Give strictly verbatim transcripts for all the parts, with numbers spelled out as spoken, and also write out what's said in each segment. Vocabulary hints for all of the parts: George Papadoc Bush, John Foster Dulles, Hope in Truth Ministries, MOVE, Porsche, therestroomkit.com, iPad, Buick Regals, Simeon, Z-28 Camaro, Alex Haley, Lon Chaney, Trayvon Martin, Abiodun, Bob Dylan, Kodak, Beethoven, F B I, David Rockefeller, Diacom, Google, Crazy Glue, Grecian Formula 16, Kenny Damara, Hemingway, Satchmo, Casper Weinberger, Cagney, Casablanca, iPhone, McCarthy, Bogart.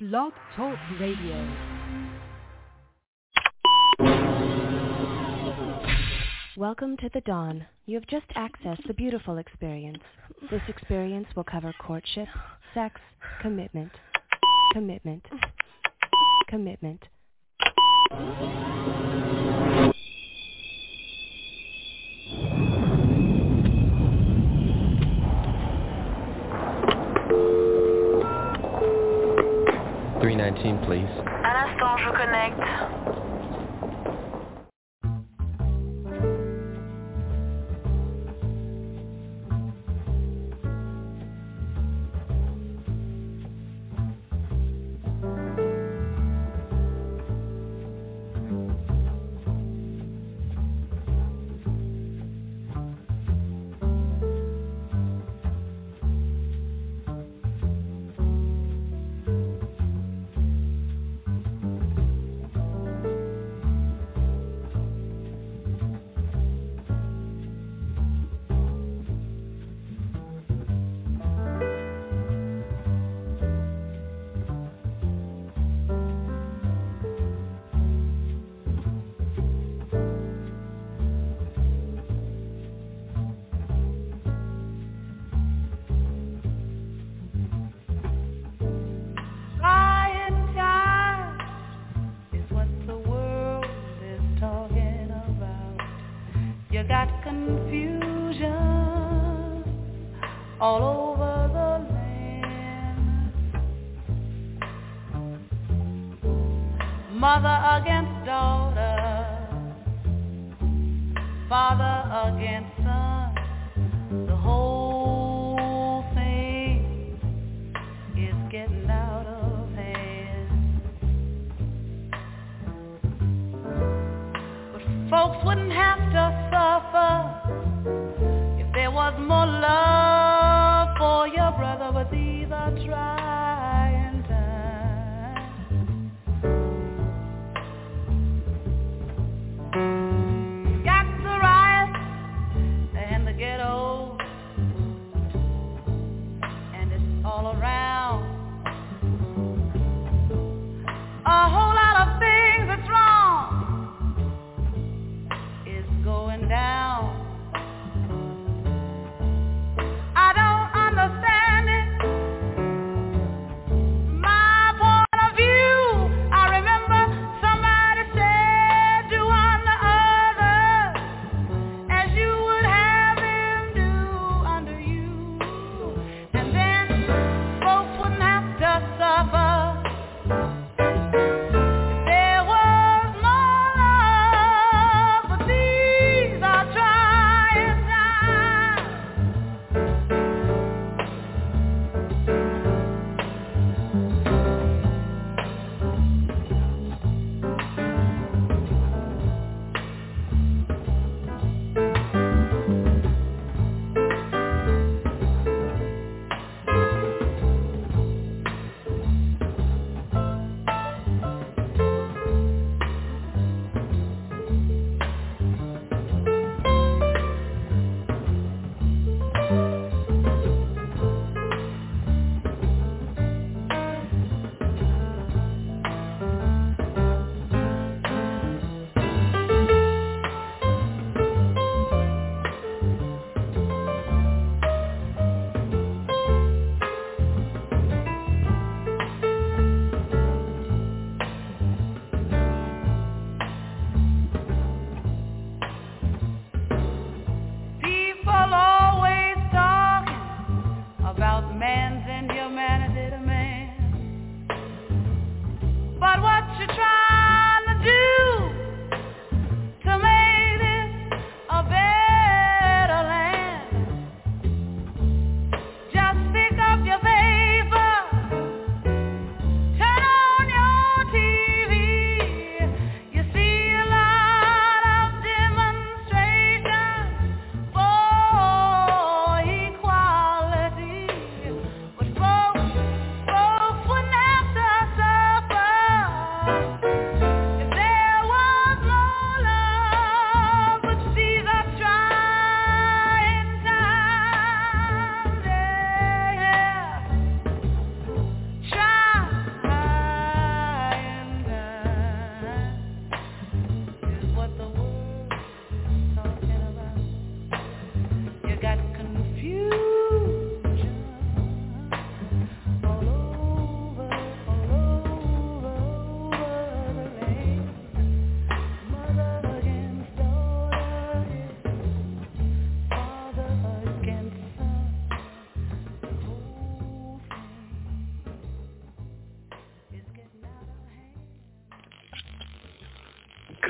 Blog Talk Radio. Welcome to the dawn. You have just accessed the beautiful experience. This experience will cover courtship, sex, commitment, commitment, commitment. three nineteen, please. À l'instant, je connecte. down. I don't understand it.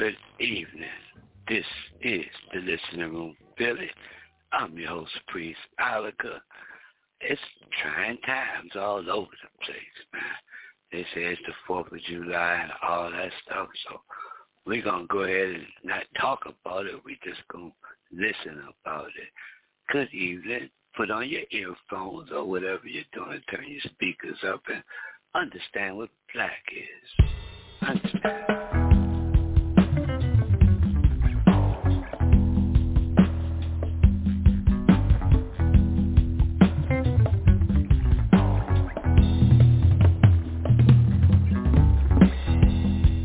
Good evening. This is The Listening Room Phili. I'm your host, Priest Ilika. It's trying times all over the place, man. They say it's the fourth of July and all that stuff, so we're going to go ahead and not talk about it. We're just going to listen about it. Good evening. Put on your earphones or whatever you're doing. Turn your speakers up and understand what black is. Understand.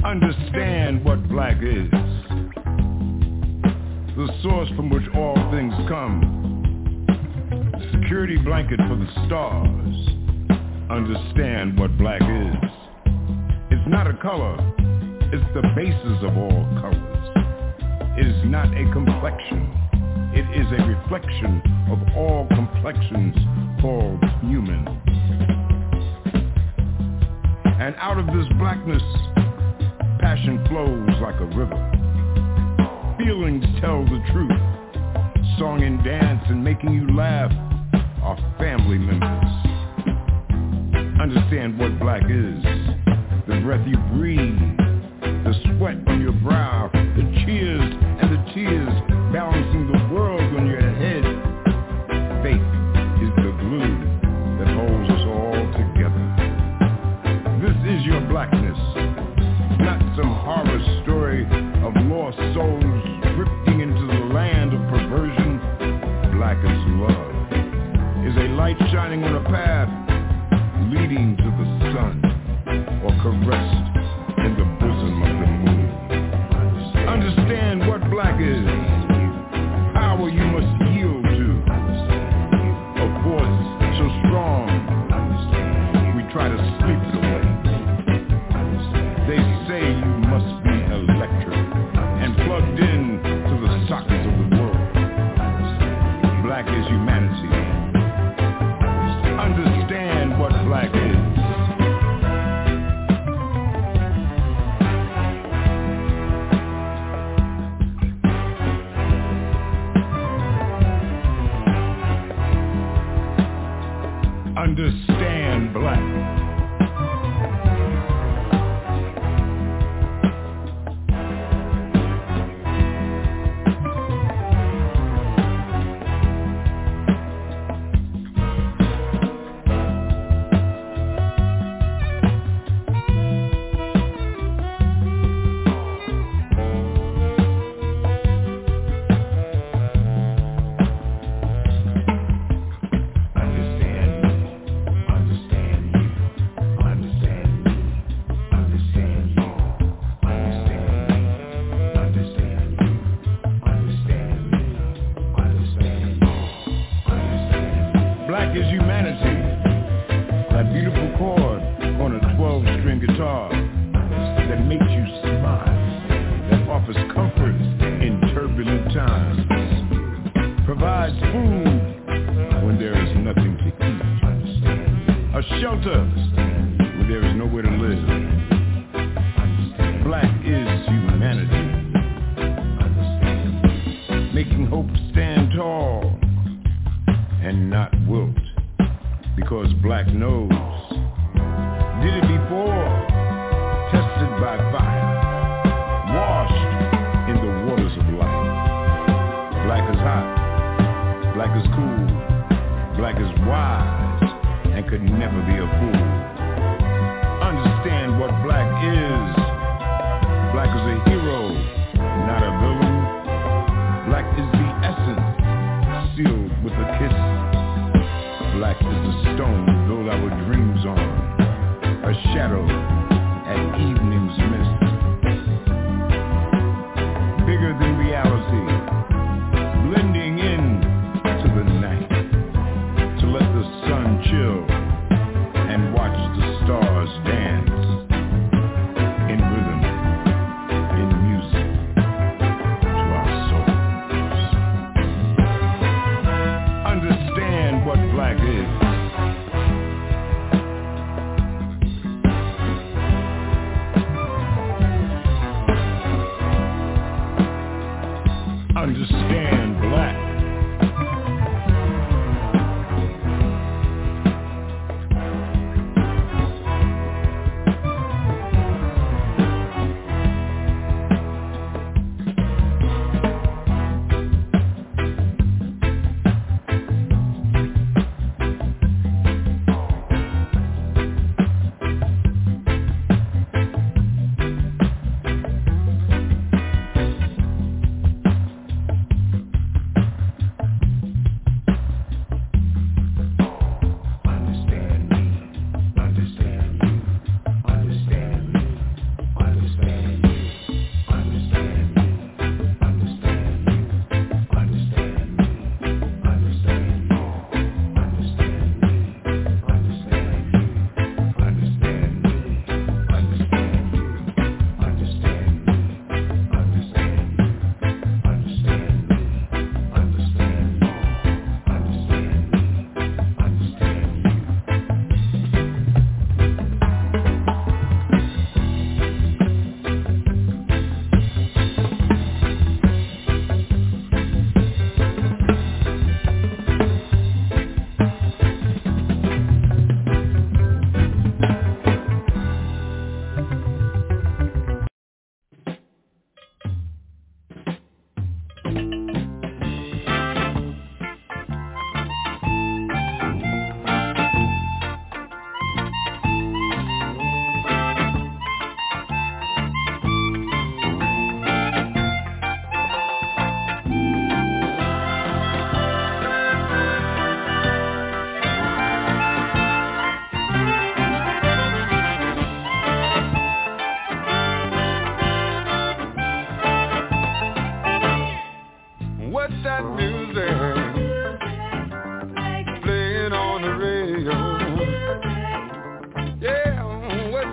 Understand what black is, the source from which all things come, the security blanket for the stars. Understand what black is. It's not a color, it's the basis of all colors. It is not a complexion, it is a reflection of all complexions called human. And out of this blackness, passion flows like a river. Feelings tell the truth. Song and dance and making you laugh are family members. Understand what black is. The breath you breathe, the sweat on your brow, the cheers and the tears balancing the world on your head. Faith is the glue that holds us all together. This is your blackness. Not some horror story of lost souls drifting into the land of perversion. Black as love is a light shining on a path leading to the sun, or caressed in the bosom of the moon. Understand what black is. Power you must yield to. A force so strong, we try to sleep it away. They say you must be electric and plugged in to the sockets of the world. Black is humanity. Understand what black is. Understand black.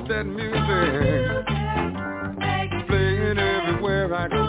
love that music, playing everywhere I go.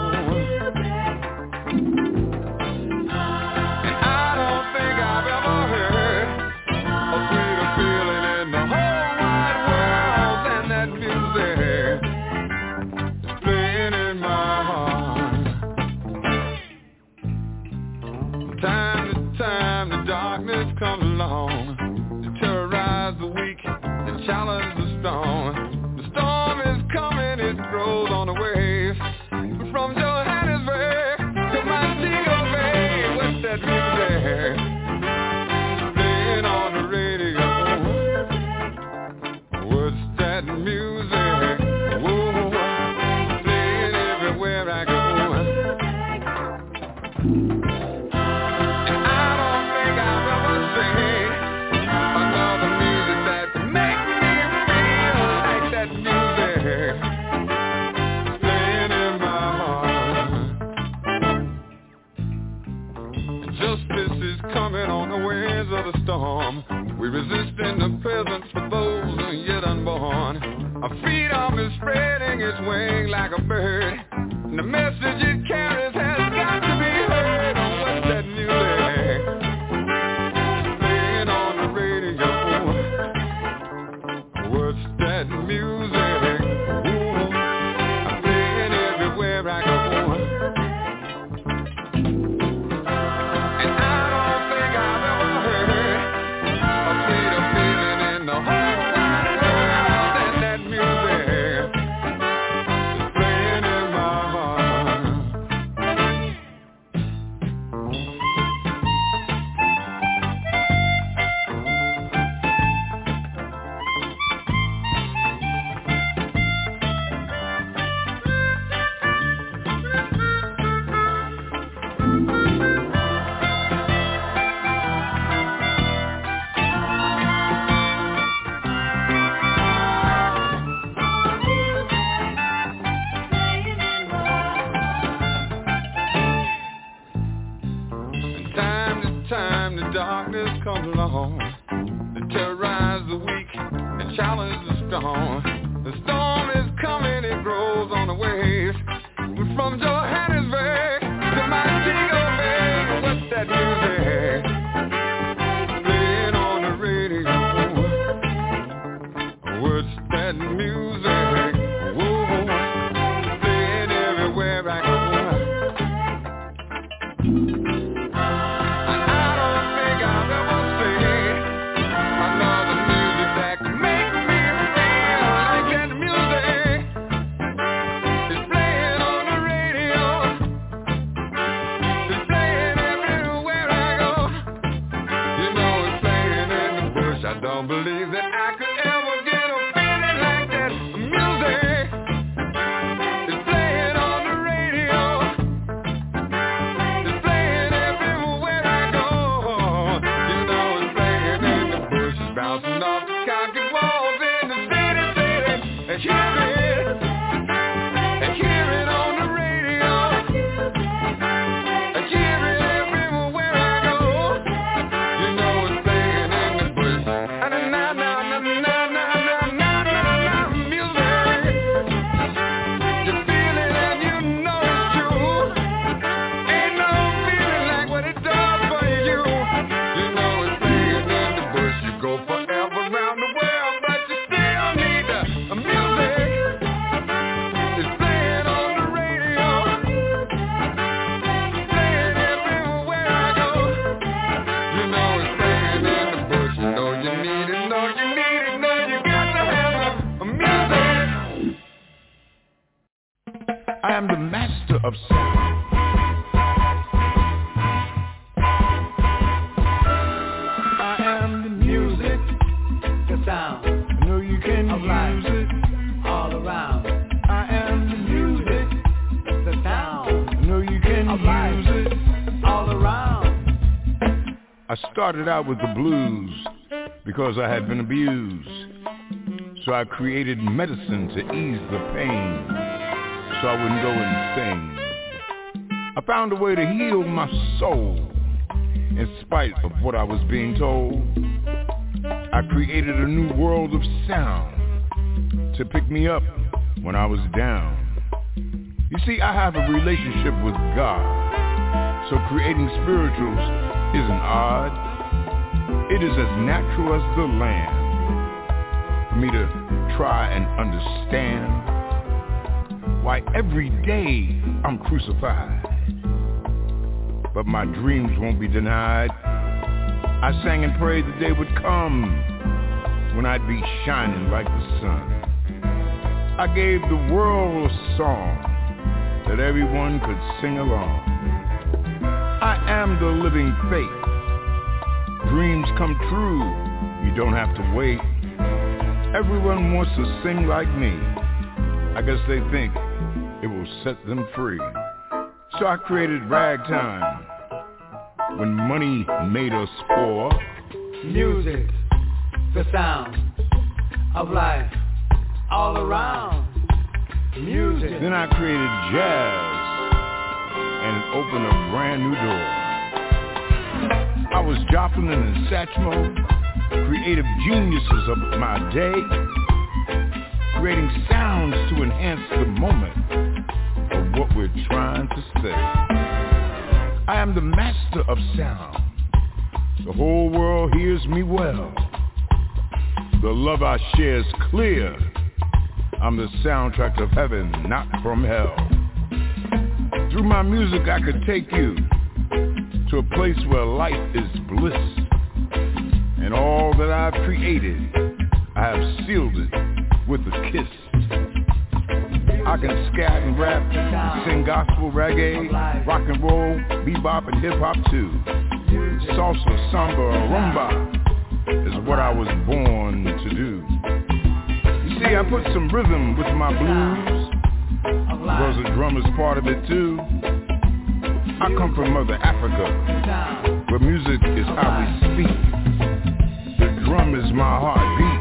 We resist in the presence for those who are yet unborn. Our freedom is spreading its wing like a bird, and the message it carries has got to be heard. Oh, what's that music playing on the radio? What's that music? Ooh, playing everywhere I go. Started out with the blues because I had been abused, so I created medicine to ease the pain so I wouldn't go insane. I found a way to heal my soul in spite of what I was being told. I created a new world of sound to pick me up when I was down. You see, I have a relationship with God, so creating spirituals isn't odd. It is as natural as the land for me to try and understand why every day I'm crucified. But my dreams won't be denied. I sang and prayed the day would come when I'd be shining like the sun. I gave the world a song that everyone could sing along. I am the living faith. Dreams come true, you don't have to wait. Everyone wants to sing like me. I guess they think it will set them free. So I created ragtime. When money made us poor, music, the sound of life all around. Music. Then I created jazz and it opened a brand new door. I was Joplin and Satchmo, creative geniuses of my day, creating sounds to enhance the moment of what we're trying to say. I am the master of sound. The whole world hears me well. The love I share is clear. I'm the soundtrack of heaven, not from hell. Through my music I could take you to a place where life is bliss. And all that I've created, I have sealed it with a kiss. I can scat and rap, sing gospel, reggae, rock and roll, bebop and hip-hop too. Salsa, samba, rumba is what I was born to do. You see, I put some rhythm with my blues, because the drum is part of it too. I come from Mother Africa, where music is how we speak. The drum is my heartbeat.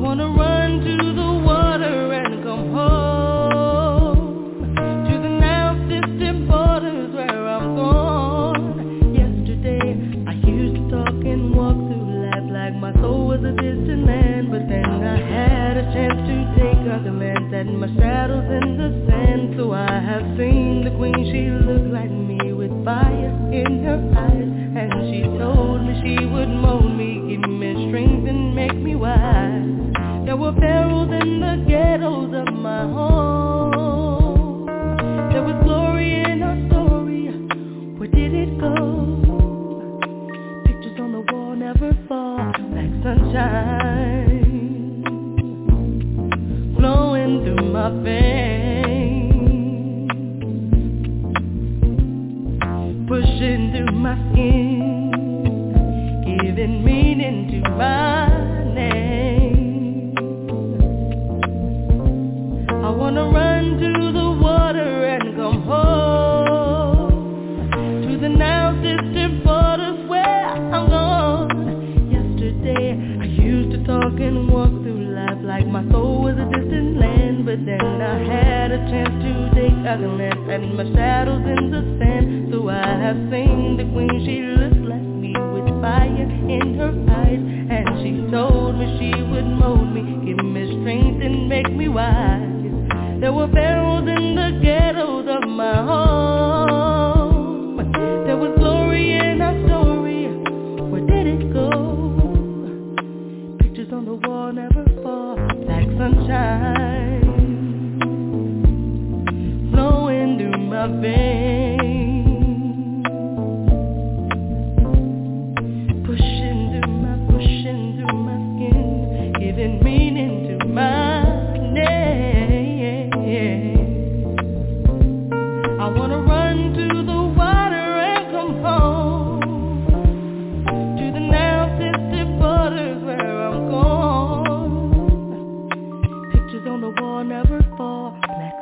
wanna run to the water and come home, to the now distant borders where I'm gone. Yesterday I used to talk and walk through life like my soul was a distant land, but then I had a chance to take a glance at my shadows in the sand. So I have seen the queen, she looked like me with fire in her eyes, and she told me she would mold me, give me strength and make me wise. There were perils in the ghettos of my home, there was glory in our story, where did it go? Pictures on the wall never fall, like sunshine flowing through my veins, pushing through my skin, giving meaning to my name. I wanna run to the water and come home, to the now distant borders where I'm gone. Yesterday I used to talk and walk through life like my soul was a distant land, but then I had a chance to take a glance and my shadows in the sand. So I have seen the queen, she looks like fire in her eyes, and she told me she would mold me, give me strength and make me wise. There were barrels in the ghettos of my home, there was glory in our story, where did it go? Pictures on the wall never fall, like sunshine flowing through my veins, meaning to my name. I wanna run to the water and come home, to the now distant borders where I'm gone. Pictures on the wall never fall, black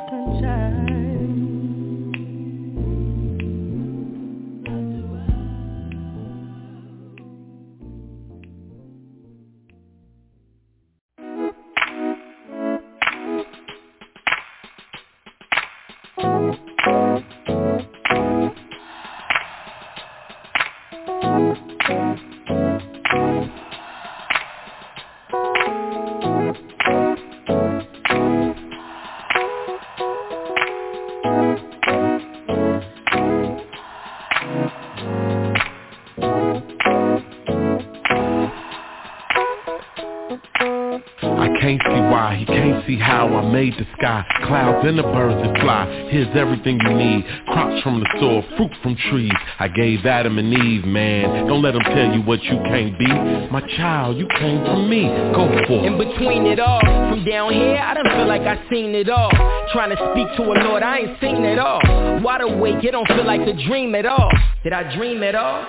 made the sky, clouds and the birds that fly. Here's everything you need, crops from the soil, fruit from trees. I gave Adam and Eve, man, don't let them tell you what you can't be. My child, you came from me, go for it. In between it all, from down here, I don't feel like I seen it all. Trying to speak to a Lord, I ain't seen it all. Wide awake, it don't feel like a dream at all. Did I dream at all?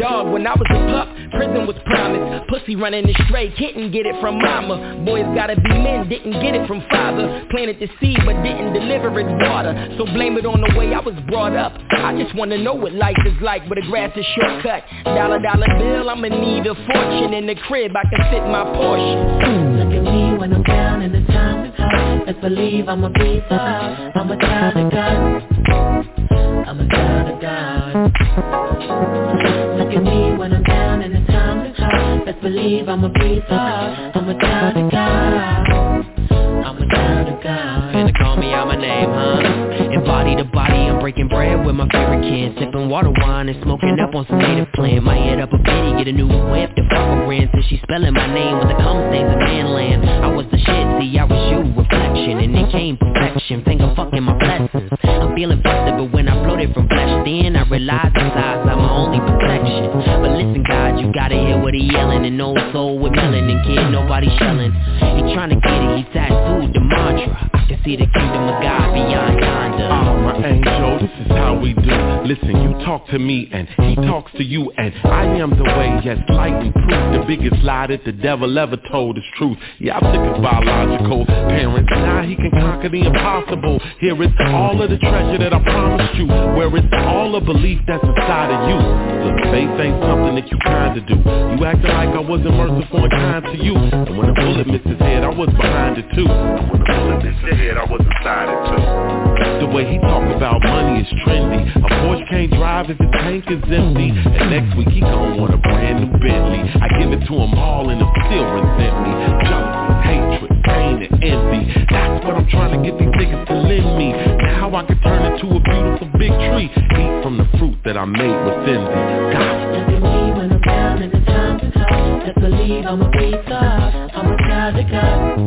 Dog, when I was a pup, prison was promised. Pussy running astray, kitten get it from mama. Boys gotta be men, didn't get it from father. Planted the seed, but didn't deliver its water. So blame it on the way I was brought up. I just wanna know what life is like, but the grass is shortcut. Dollar, dollar bill, I'ma need a fortune. In the crib, I can fit my portion. Look at me when I'm down and the time is hard. Let's believe I'ma be fine. I'm a child of God. I'm a child of God. Look at me when I'm down and the time is hard. Let's believe I'm a piece of I'm a child of God. I'm a child of God. Finna call me out my name, huh? And body to body, I'm breaking bread with my favorite kids, sipping water, wine, and smoking up on some native plant. Might hit up a bitty, get a new whip to fuck around. Since she's spelling my name with the cum stains of manland. I was the shit, see, I was you, reflection, and it came perfection. Finger fucking my blessings. I'm feeling busted, but when I floated from flesh, then I realized the size I'm my only protection. But listen, God, you gotta hear what he yelling. An old soul with melanin, kid, nobody shelling. He trying to get it, he tattooed the mantra. I can see the kingdom of God beyond yonder. Oh, my angel, this is how we do. Listen, you talk to me and he talks to you, and I am the way, yes, light and proof. The biggest lie that the devil ever told is truth. Yeah, I'm sick of biological parents. Now he can conquer the impossible. Here is all of the treasure that I promised you, where it's all a belief that's inside of you. Look Faith ain't something that you kind to do. You acting like I wasn't merciful and kind to you. And when the bullet missed his head, I was behind it too. And when the bullet missed his head, I was inside it too. The way he talk about money is trendy. A Porsche can't drive if his tank is empty. And next week he gon' want a brand new Bentley. I give it to him all and he'll still resent me. Jealousy, hatred, pain and envy. That's what I'm trying to get these niggas to lend me. Now I can turn it to a beautiful big tree. Eat from the fruit that I made within me. Look at me when I'm down and it's time to talk. Just believe I'm a big God. I'm a child of God.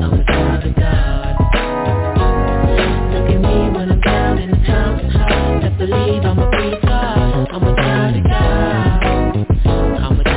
I'm a child of God. Look at me when I'm down and it's time to talk. Just believe I'm a big God. I'm a child of God. I'm a child of God.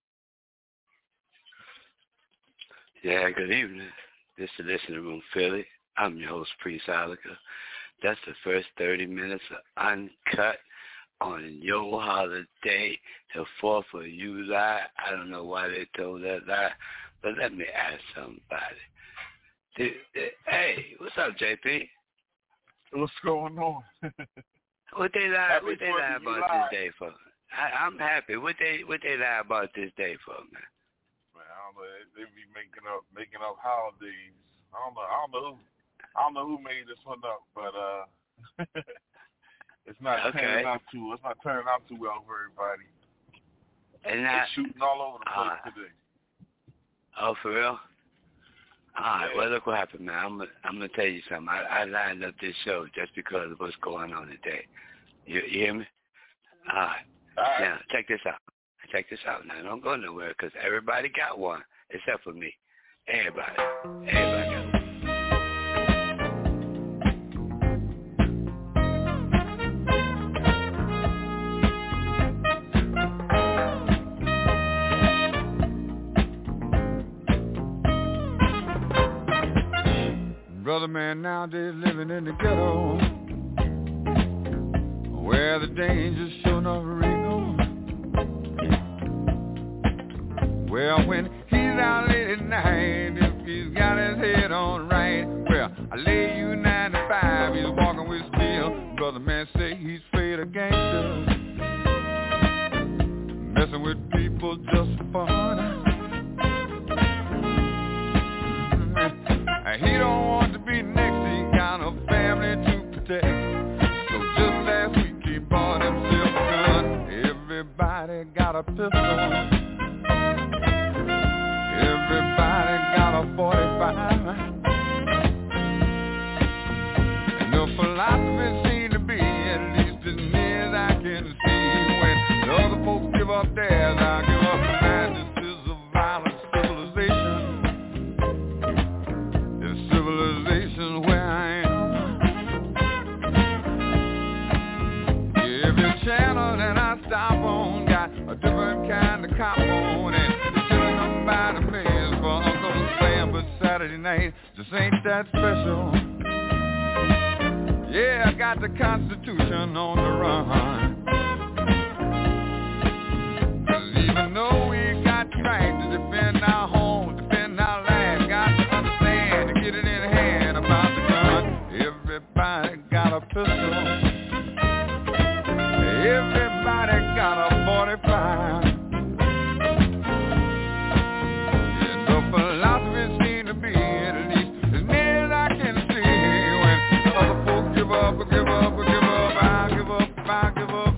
Yeah, good evening. This is The Listening Room Phili. I'm your host, Priest Ilika. That's the first thirty minutes of Uncut on your holiday, the fourth of July. I don't know why they told that lie, but let me ask somebody. Hey, what's up, J P? What's going on? What they lie, what they lie about July. This day for? I, I'm happy. What they what they lie about this day for, man? They be making up, making up holidays. I don't know, I don't know, who, I don't know who made this one up, but uh, it's not okay. turning out too, it's not turning out too well for everybody. And that, they're shooting all over the place uh, today. Oh, for real? All right. Yeah. Well, look what happened, man. I'm, I'm gonna tell you something. I, I lined up this show just because of what's going on today. You, you hear me? All right. All right. Now, check this out. Check this out now. Don't go nowhere because everybody got one except for me. Everybody. Everybody got one. Brother man nowadays living in the ghetto where the danger's sure enough real. Well, when he's out late at night, if he's got his head on right, well, I lay you nine to five, he's walking with steel. Brother man say he's straight a gangster, messing with people just for fun. And he don't want to be next, he got a family to protect. So just last week he bought himself a gun. Everybody got a pistol. Everybody got a forty-five, and the philosophy seems to be, at least as near as I can see, when the other folks give up theirs, I give up mine. This is a violent civilization, this civilization where I am. Every channel that I stop on got a different kind of cop on, and it's killing them by the millions. Saturday night just ain't that special. Yeah, I got the Constitution on the run. 'Cause even though we got the right to defend our home, defend our land, got to understand to get it in hand about the gun. Everybody got a pistol. Everybody got a forty-five. up or give up, I'll give up if I give up.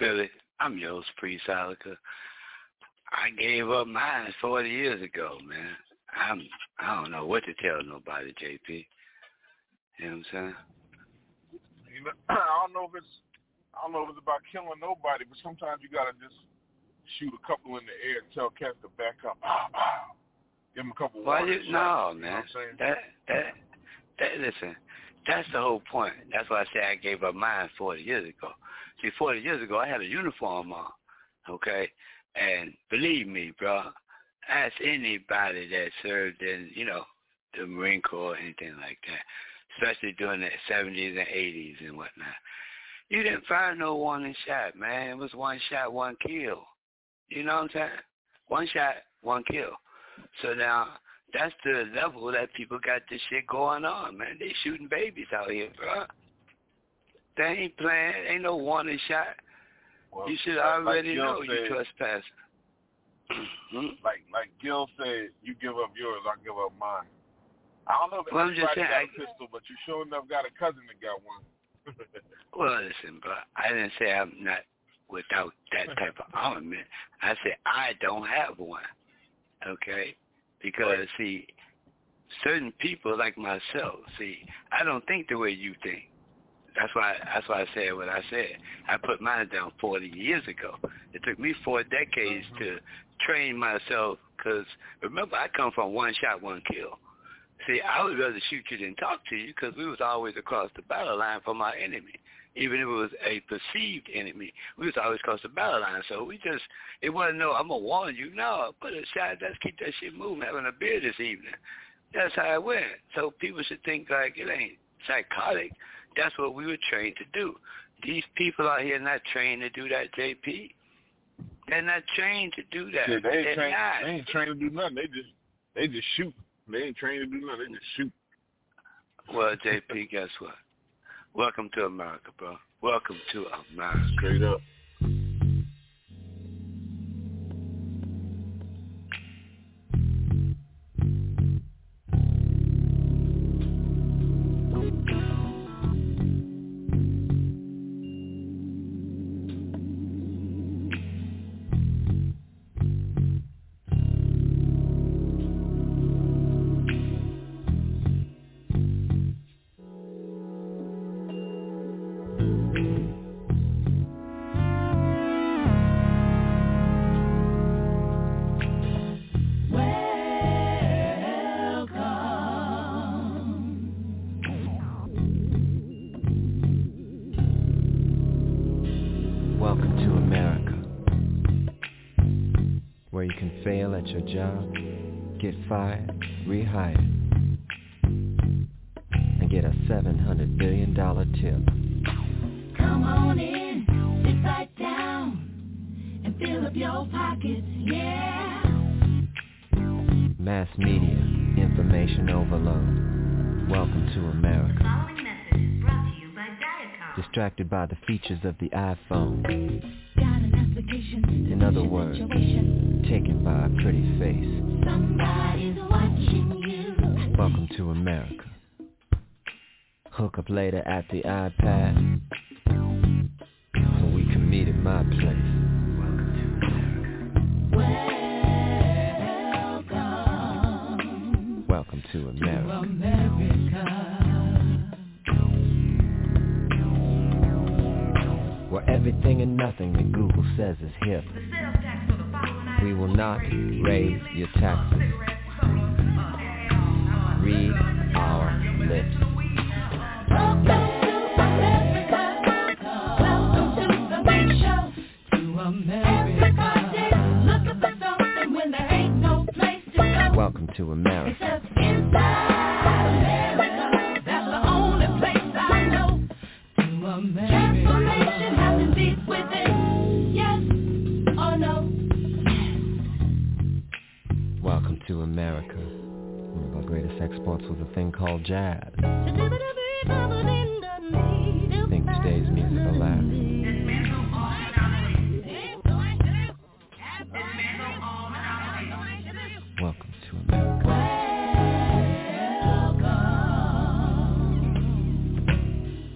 Philly, I'm your host, Priest Ilika. I gave up mine forty years ago, man. I'm, I don't know what to tell nobody, J P. You know what I'm saying? You know, I don't know if it's, I don't know if it's about killing nobody, but sometimes you gotta just shoot a couple in the air and tell cats to back up. Ah, ah. Give them a couple. Well, you, no, shots, man. You know that that that listen. That's the whole point. That's why I say I gave up mine forty years ago. See, forty years ago, I had a uniform on, okay? And believe me, bro, ask anybody that served in, you know, the Marine Corps or anything like that, especially during the seventies and eighties and whatnot. You didn't find no warning shot, man. It was one shot, one kill. You know what I'm saying? One shot, one kill. So now, that's the level that people got this shit going on, man. They shooting babies out here, bro. They ain't playing. Ain't no warning shot. Well, you should already like know said, you trespassing. like like Gil said, you give up yours, I give up mine. I don't know if well, everybody got I, a pistol, but you sure enough got a cousin that got one. Well, listen, bro. I didn't say I'm not without that type of armament. I said I don't have one. Okay. Because, see, certain people like myself, see, I don't think the way you think. That's why that's why I said what I said. I put mine down forty years ago. It took me four decades mm-hmm. to train myself because, remember, I come from one shot, one kill. See, I would rather shoot you than talk to you because we was always across the battle line from our enemy. Even if it was a perceived enemy, we was always across the battle line. So we just, it wasn't no, I'm going to warn you. No, put a shot, let's keep that shit moving, having a beer this evening. That's how it went. So people should think like it ain't psychotic. That's what we were trained to do. These people out here not trained to do that, J P. They're not trained to do that. Yeah, they, ain't trained, they ain't trained to do nothing. They just, they just shoot. They ain't trained to do nothing. They just shoot. Well, J P, guess what? Welcome to America, bro. Welcome to America. Straight up. Fail at your job, get fired, rehired, and get a seven hundred billion dollars tip. Come on in, sit right down, and fill up your pockets, yeah. Mass media, information overload. Welcome to America. The following message is brought to you by Diacom. Distracted by the features of the iPhone. In other words, taken by a pretty face. Somebody's watching you. Welcome to America. Hook up later at the iPad, so we can meet at my place. Welcome to America. Welcome. Welcome to America. To America. Where everything and nothing that Google says is hip. We will not raise your taxes. Read our lips. Welcome to America. Welcome to America. To America. One of our greatest exports was a thing called jazz. I think today's music alive. Welcome to America.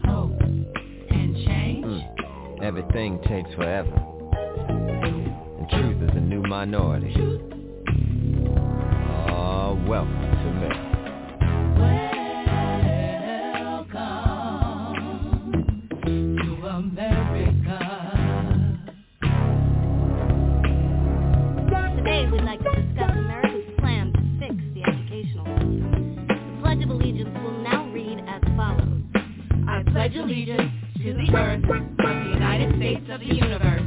Hope and change. Mm. Everything takes forever. And truth is a new minority. Welcome to America. Welcome to America. Today we'd like to discuss America's plan to fix the educational system. The Pledge of Allegiance will now read as follows. I pledge allegiance to the earth and the United States of the universe.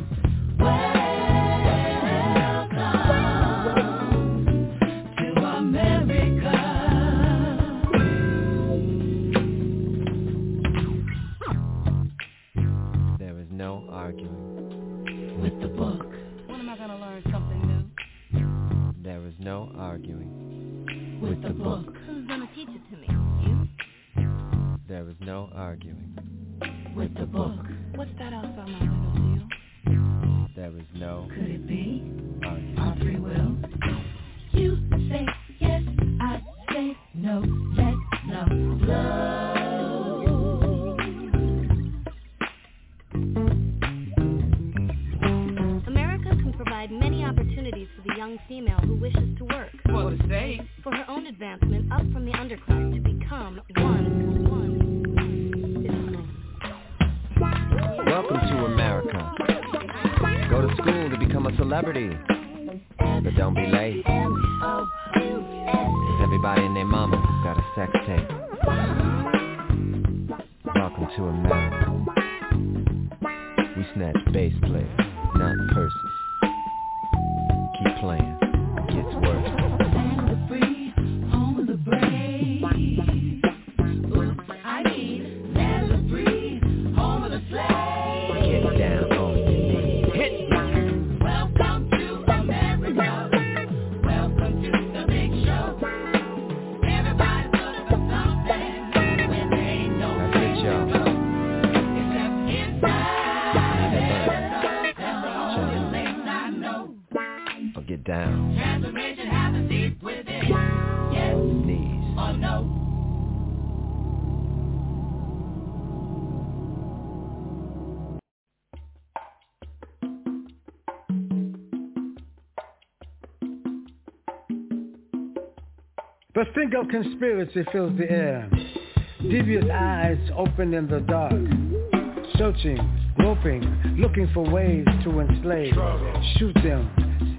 A think of conspiracy fills the air. Devious eyes open in the dark, searching, groping, looking for ways to enslave. Shoot them,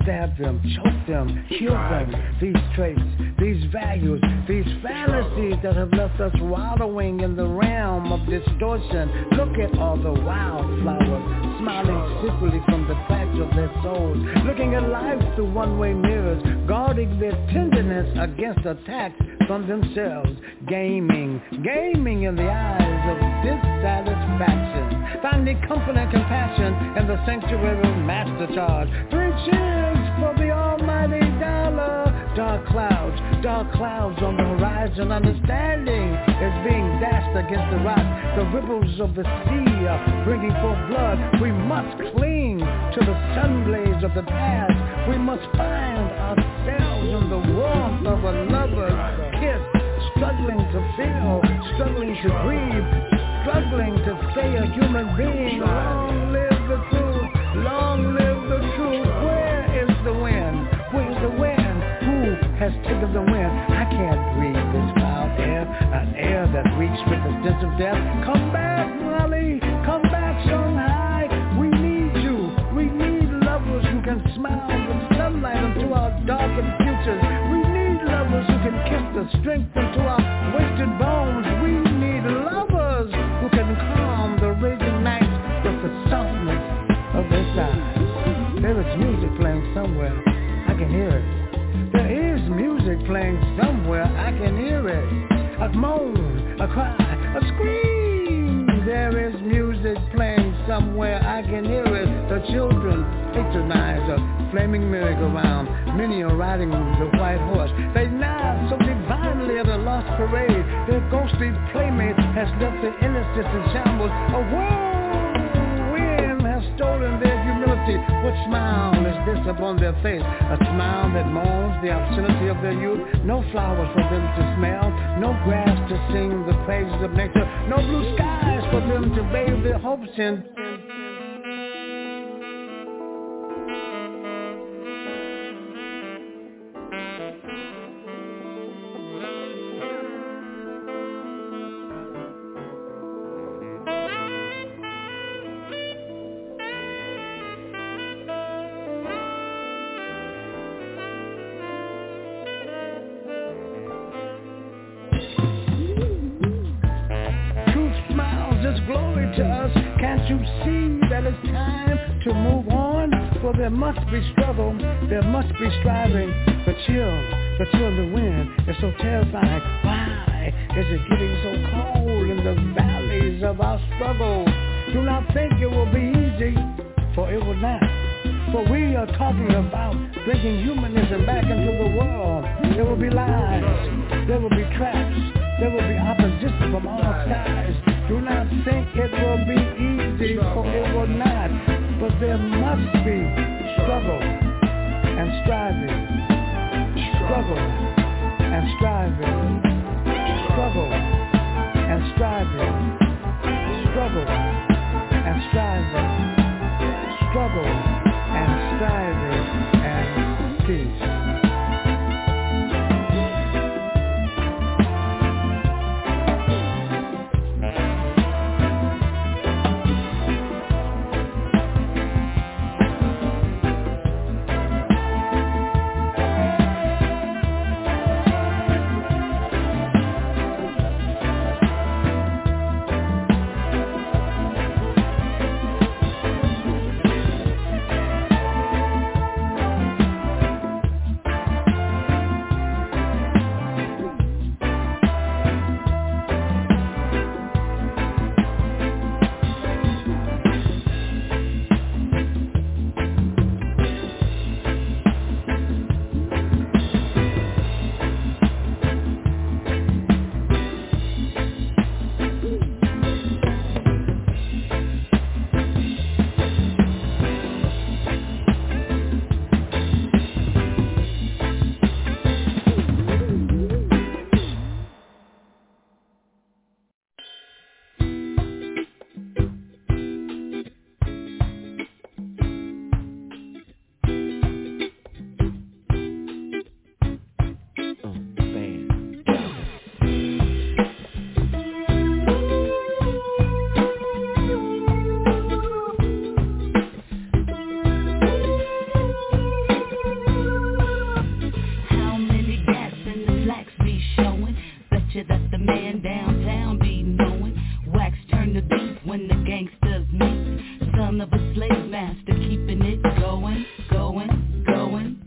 stab them, choke them, kill them. These traits, these values, these fallacies that have left us wallowing in the realm of distortion. Look at all the wildflowers smiling secretly from the thatch of their souls, looking at life through one-way mirrors, guarding their tenderness against attacks from themselves, gaming, gaming in the eyes of dissatisfaction, finding comfort and compassion in the sanctuary of master charge. Three cheers for the almighty dollar. Dark clouds, dark clouds on the horizon. Understanding is being dashed against the rock. The ripples of the sea are bringing forth blood. We must cling to the sunblaze of the past. We must find ourselves in the warmth of a lover's kiss. Struggling to feel, struggling to breathe, struggling to stay a human being. Long live the truth, long live the truth. Where is the wind? Where's the wind? Has taken the wind. I can't breathe this foul air, an air that reeks with the stench of death. Come back, Molly, come back, Shanghai. We need you. We need lovers who can smile with sunlight into our darkened futures. We need lovers who can kiss the strength into our wasted bones. We need lovers who can calm the raging night with the softness of their sighs. There is music playing somewhere. I can hear it. There is music playing somewhere, I can hear it. A moan, a cry, a scream. There is music playing somewhere, I can hear it. The children patronize a flaming merry-go-round. Many are riding the white horse. They nod so divinely at a lost parade. Their ghostly playmate has left the innocence in shambles. A whirl wind has stolen their humility. What smile is this upon their face? A smile that mourns the obscenity of their youth. No flowers for them to smell. No grass to sing the praises of nature. No blue skies for them to bathe their hopes in. Striving, the chill, the chill of the wind is so terrifying. Why is it getting so cold in the valleys of our struggle? Do not think it will be easy, for it will not. For we are talking about bringing humanism back into the world. There will be lies, there will be traps, there will be opposition from all sides. Do not think it will be easy, for it will not. But there must be struggle and striving, struggle, and striving, struggle, and striving, struggle, and striving, struggle, and striving, and peace. man downtown be knowing. Wax turn the beat when the gangsters meet. Son of a slave master keeping it going, going, going.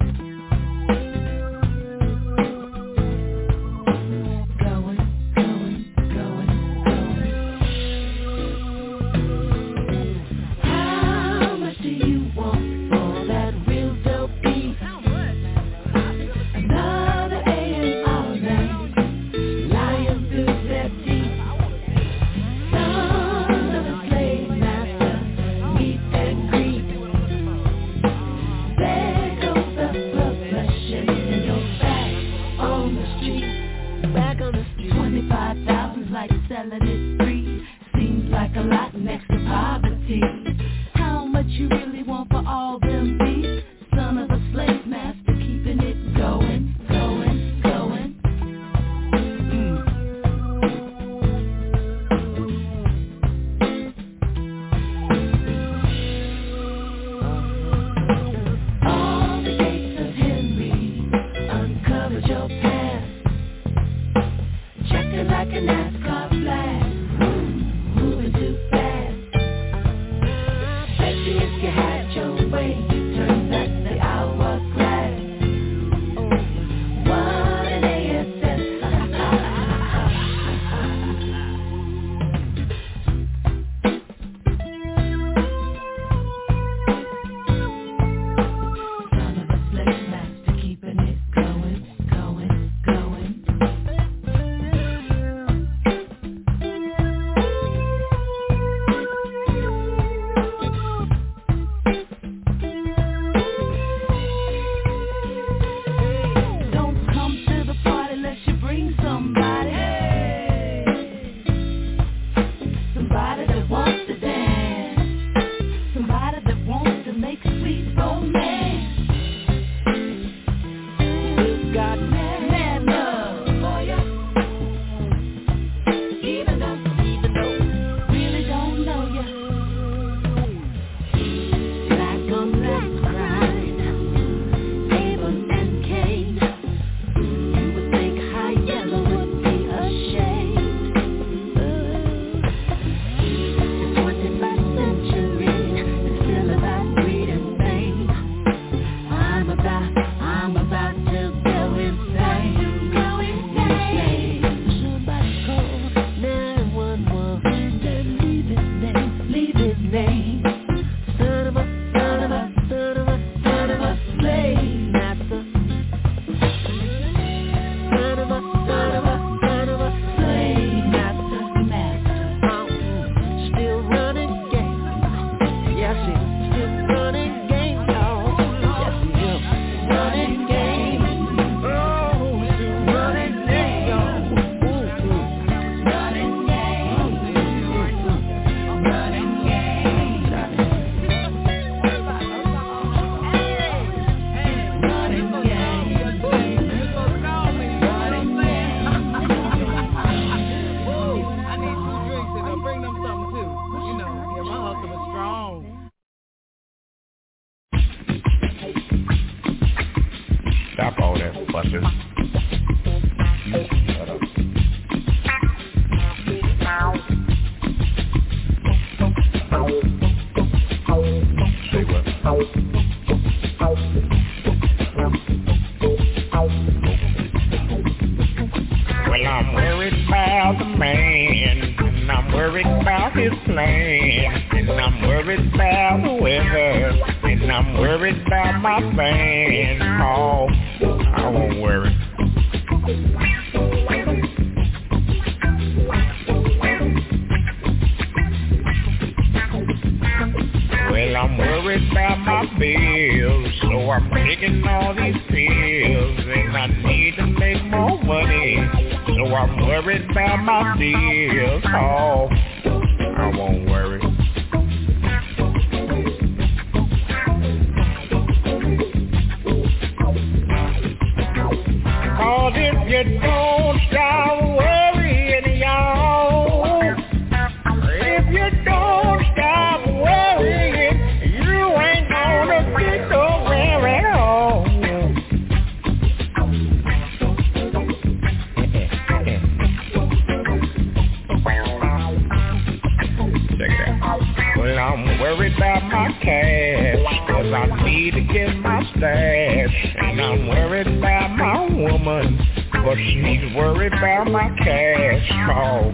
need to get my stash. And I'm worried about my woman, but she's worried about my cash. Oh,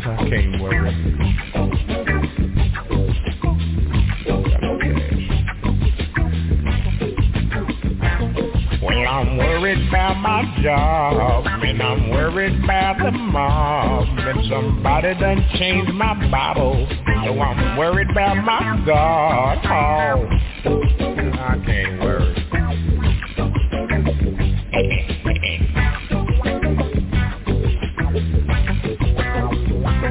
I can't worry. I'm worried about my job, and I'm worried about the mob, and somebody done changed my Bible, so I'm worried about my God. Oh, I can't worry.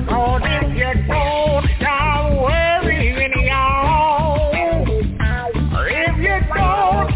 Oh, if you don't stop worrying, y'all, if you don't stop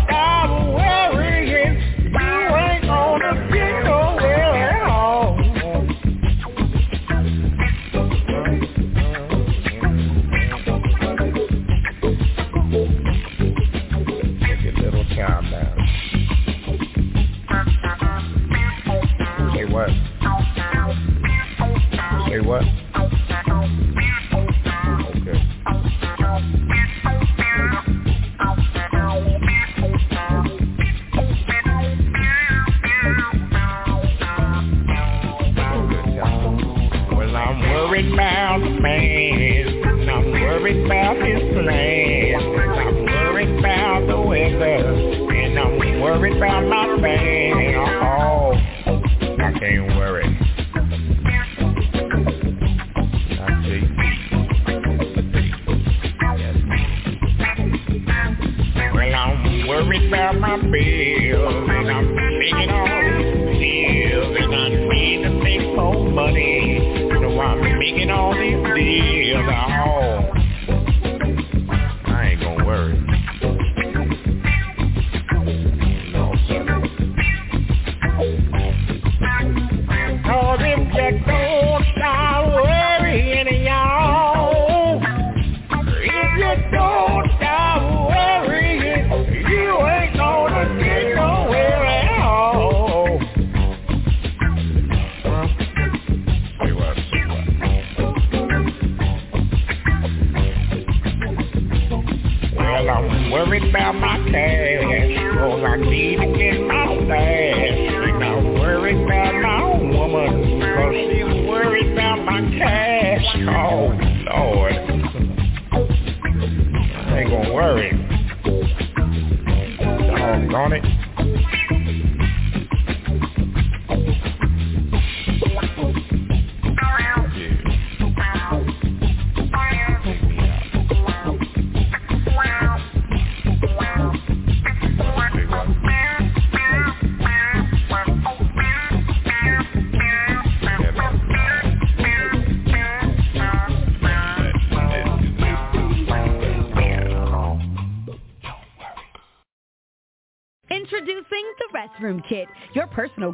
your personal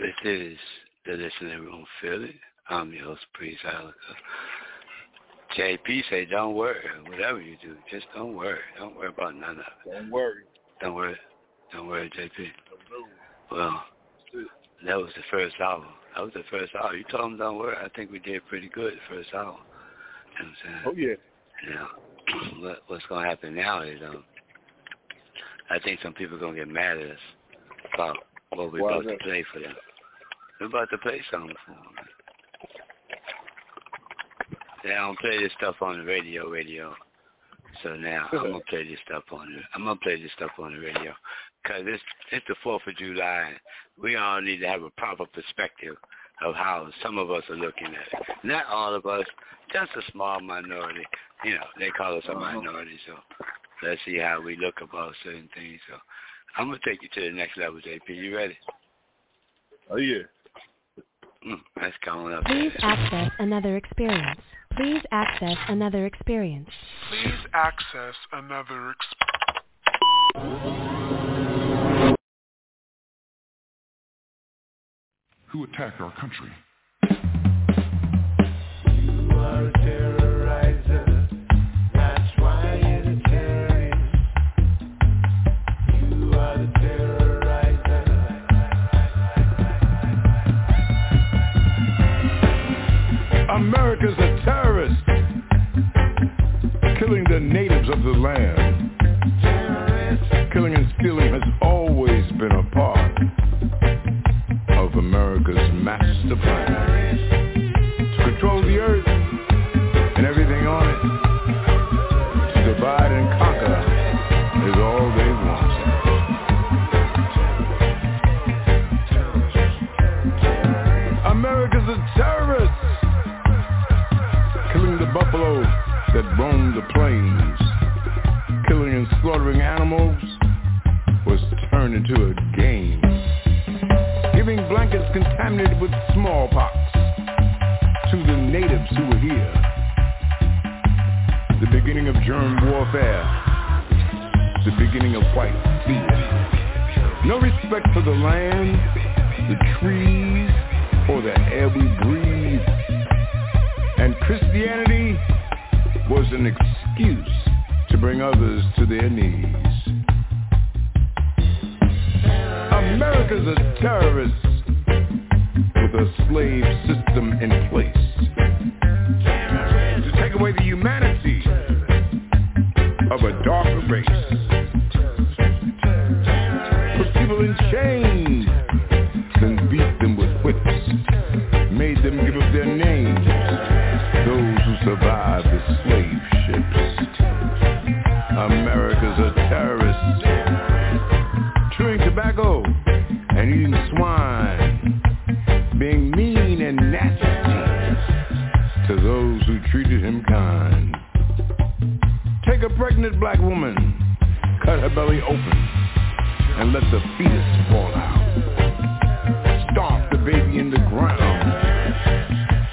This is The Listening Room Phili. I'm your host, Priest Ilika. J P say, don't worry. Whatever you do, just don't worry. Don't worry about none of it. Don't worry. Don't worry. Don't worry, J P. Well, that was the first hour. That was the first hour. You told them don't worry. I think we did pretty good the first hour. You know what I'm saying? Oh, yeah. Now, what's going to happen now is um, I think some people are going to get mad at us about what we're about to play for them. We're about to play something for them. They don't play this stuff on the radio, radio. So now I'm gonna play this stuff on the. I'm gonna play this stuff on the radio, cause it's it's the Fourth of July. We all need to have a proper perspective of how some of us are looking at it. Not all of us, just a small minority. You know, they call us a minority. So let's see how we look about certain things. So I'm gonna take you to the next level, J P. You ready? Oh yeah. Mm, that's coming up. Please access another experience. Please access another experience. Please access another experience. who attacked our country. You are a terrorizer. That's why you're the terrorist. You are the terrorizer. America's a terrorist, killing the natives of the land. Terrorist. Killing and stealing has always been a part of America's master plan, to control the earth and everything on it, to divide and conquer is all they want. America's a terrorist, killing the buffalo that roam the plains, killing and slaughtering animals was turned into a game. Giving blankets contaminated with smallpox to the natives who were here. The beginning of germ warfare. The beginning of white fear. No respect for the land, the trees, or the air we breathe. And Christianity was an excuse to bring others to their knees. America's a terrorist with a slave system in place to take away the humanity of a darker race. Put people in chains, then beat them with whips, made them give up their names, those who survived the slave ships. America's a terrorist, chewing tobacco and eating swine, being mean and nasty to those who treated him kind. Take a pregnant black woman, cut her belly open, and let the fetus fall out. Starve the baby in the ground.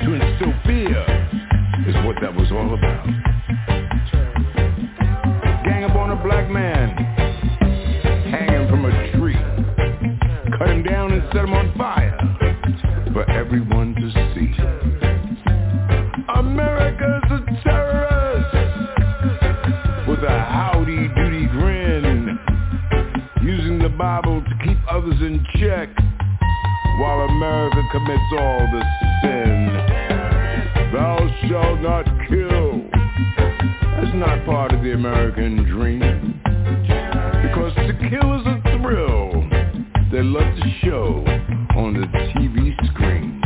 To instill fear is what that was all about. Gang up on a black man, hang him from a tree. Cut him down and set him on fire for everyone to see. America's a terrorist with a howdy-doody grin, using the Bible to keep others in check while America commits all the sin. Thou shalt not kill. That's not part of the American dream, because to kill is a thrill they love to show on the T V screen.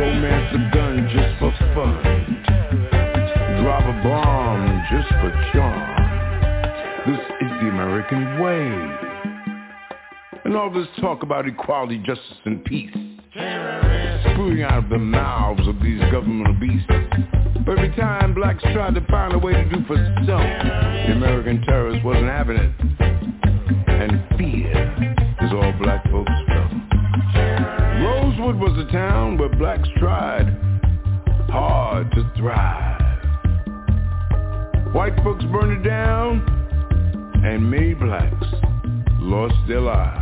Romance a gun just for fun. Drop a bomb just for charm. This is the American way. And all this talk about equality, justice, and peace, spewing out of the mouths of these governmental beasts. Every time blacks tried to find a way to do for self, the American terrorist wasn't having it. And fear is all black folks felt. Rosewood was a town where blacks tried hard to thrive. White folks burned it down, and many blacks lost their lives.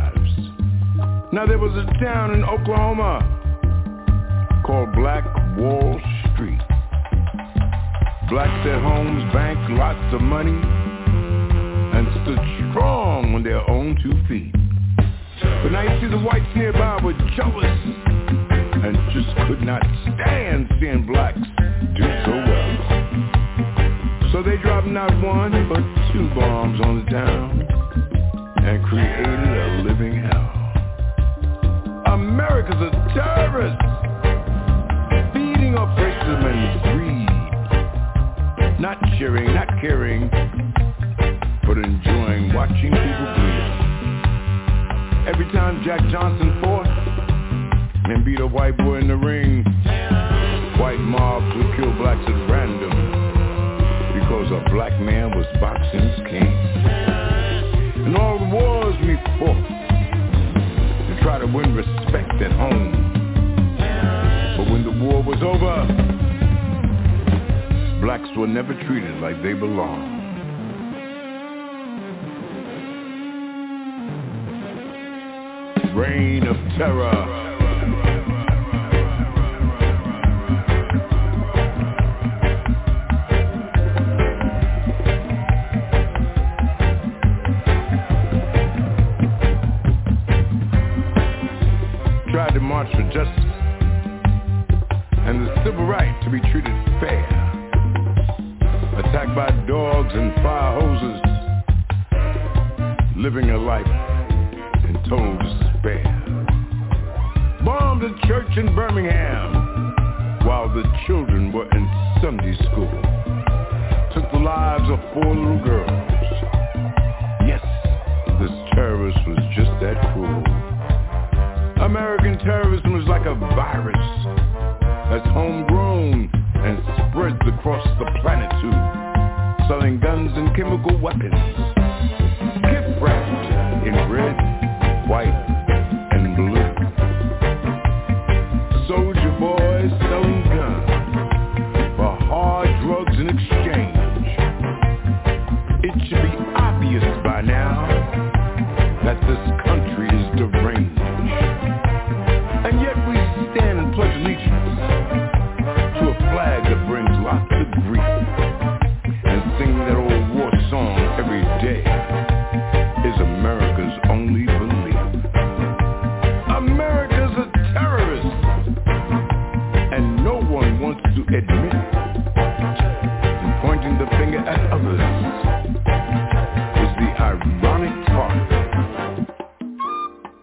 Now there was a town in Oklahoma called Black Wall Street. Blacks at homes banked lots of money and stood strong on their own two feet. But now you see the whites nearby were jealous and just could not stand seeing blacks do so well. So they dropped not one but two bombs on the town and created a living hell. America's a terrorist, feeding oppression and greed, not cheering, not caring, but enjoying watching people bleed. Every time Jack Johnson fought and beat a white boy in the ring, white mobs would kill blacks at random because a black man was boxing's king. In all the wars we fought to try to win respect at home, but when the war was over, blacks were never treated like they belonged. reign of terror. Tried to march for justice and the civil right to be treated fair. Attacked by dogs and fire hoses, living a life in total despair. Bombed a church in Birmingham while the children were in Sunday school. Took the lives of four little girls. Yes, this terrorist was just that cruel. American terrorism is like a virus that's homegrown and spreads across the planet too, selling guns and chemical weapons, gift wrapped in red, white, and blue. Soldier boys selling guns for hard drugs in exchange. It should be obvious by now that this country is deranged.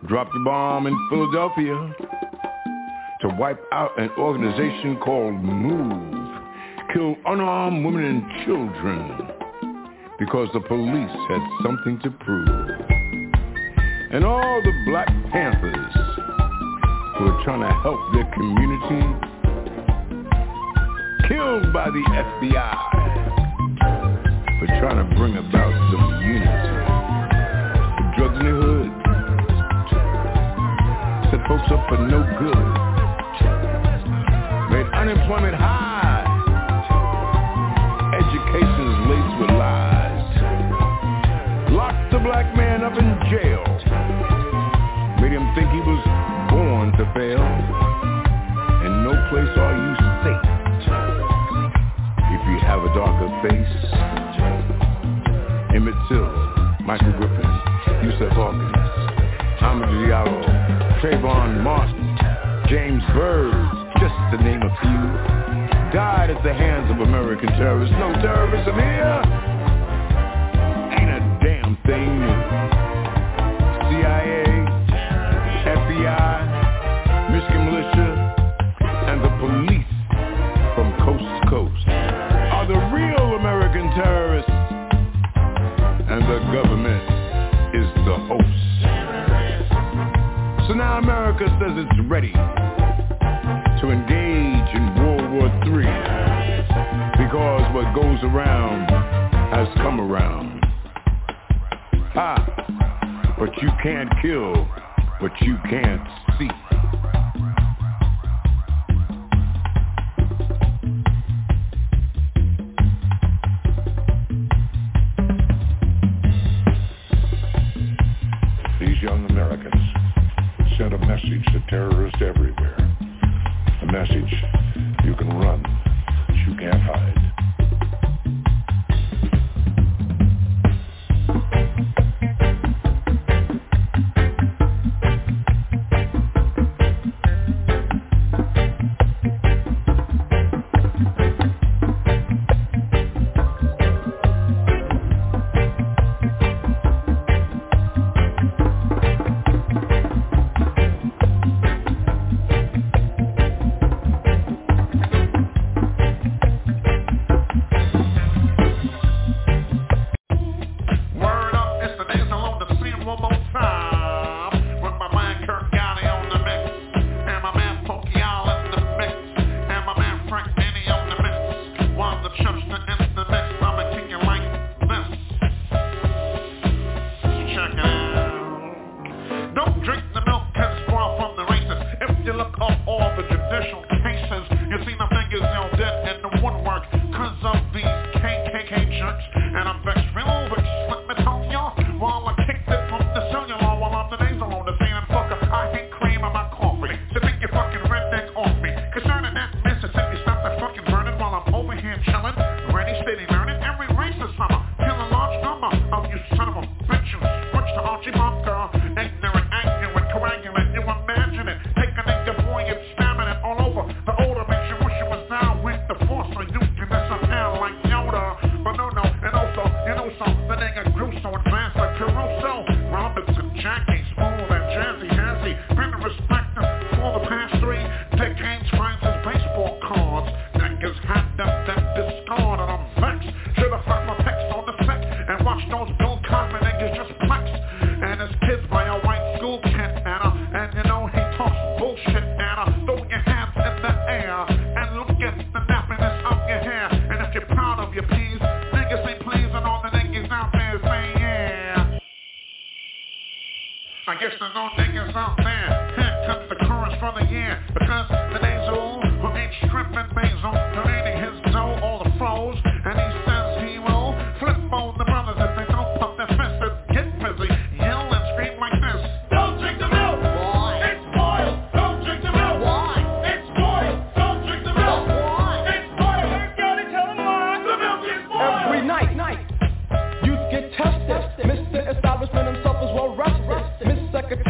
Dropped a bomb in Philadelphia to wipe out an organization called MOVE. Killed unarmed women and children because the police had something to prove. And all the Black Panthers who were trying to help their community, killed by the F B I for trying to bring about some unity. Drugs in the hood. Set folks up for no good. Made unemployment high. Education's laced with lies. Locked the black man up in jail. Made him think he was born to fail. And no place are you safe if you have a darker face. Emmett Till, Michael Griffin, Yusef Hawkins, Ahmed Diallo, Trayvon Martin, James Byrd, just to name a few, died at the hands of American terrorists. No terrorism here. Ain't a damn thing new. C I A, F B I, Michigan Militia, and the police from coast to coast are the real American terrorists. And the government is the host. So now America says it's ready to engage in World War Three because what goes around has come around. Ah, but you can't kill what you can't see. Terrorists everywhere. The message, you can run, but you can't hide. from a year, because the days old will be stripping basil, donating his dough, all the flows, and he says he will flip on the brothers if they don't pump their fists and get busy, yell and scream like this. Don't drink the milk! Why? It's spoiled! Don't drink the milk! Why? It's spoiled! Don't drink the milk! Why? It's spoiled! Everybody tell them why! The milk is spoiled! Every night, night, youth get tested. tested. Mister Establishment himself is well rested. Miss Secretary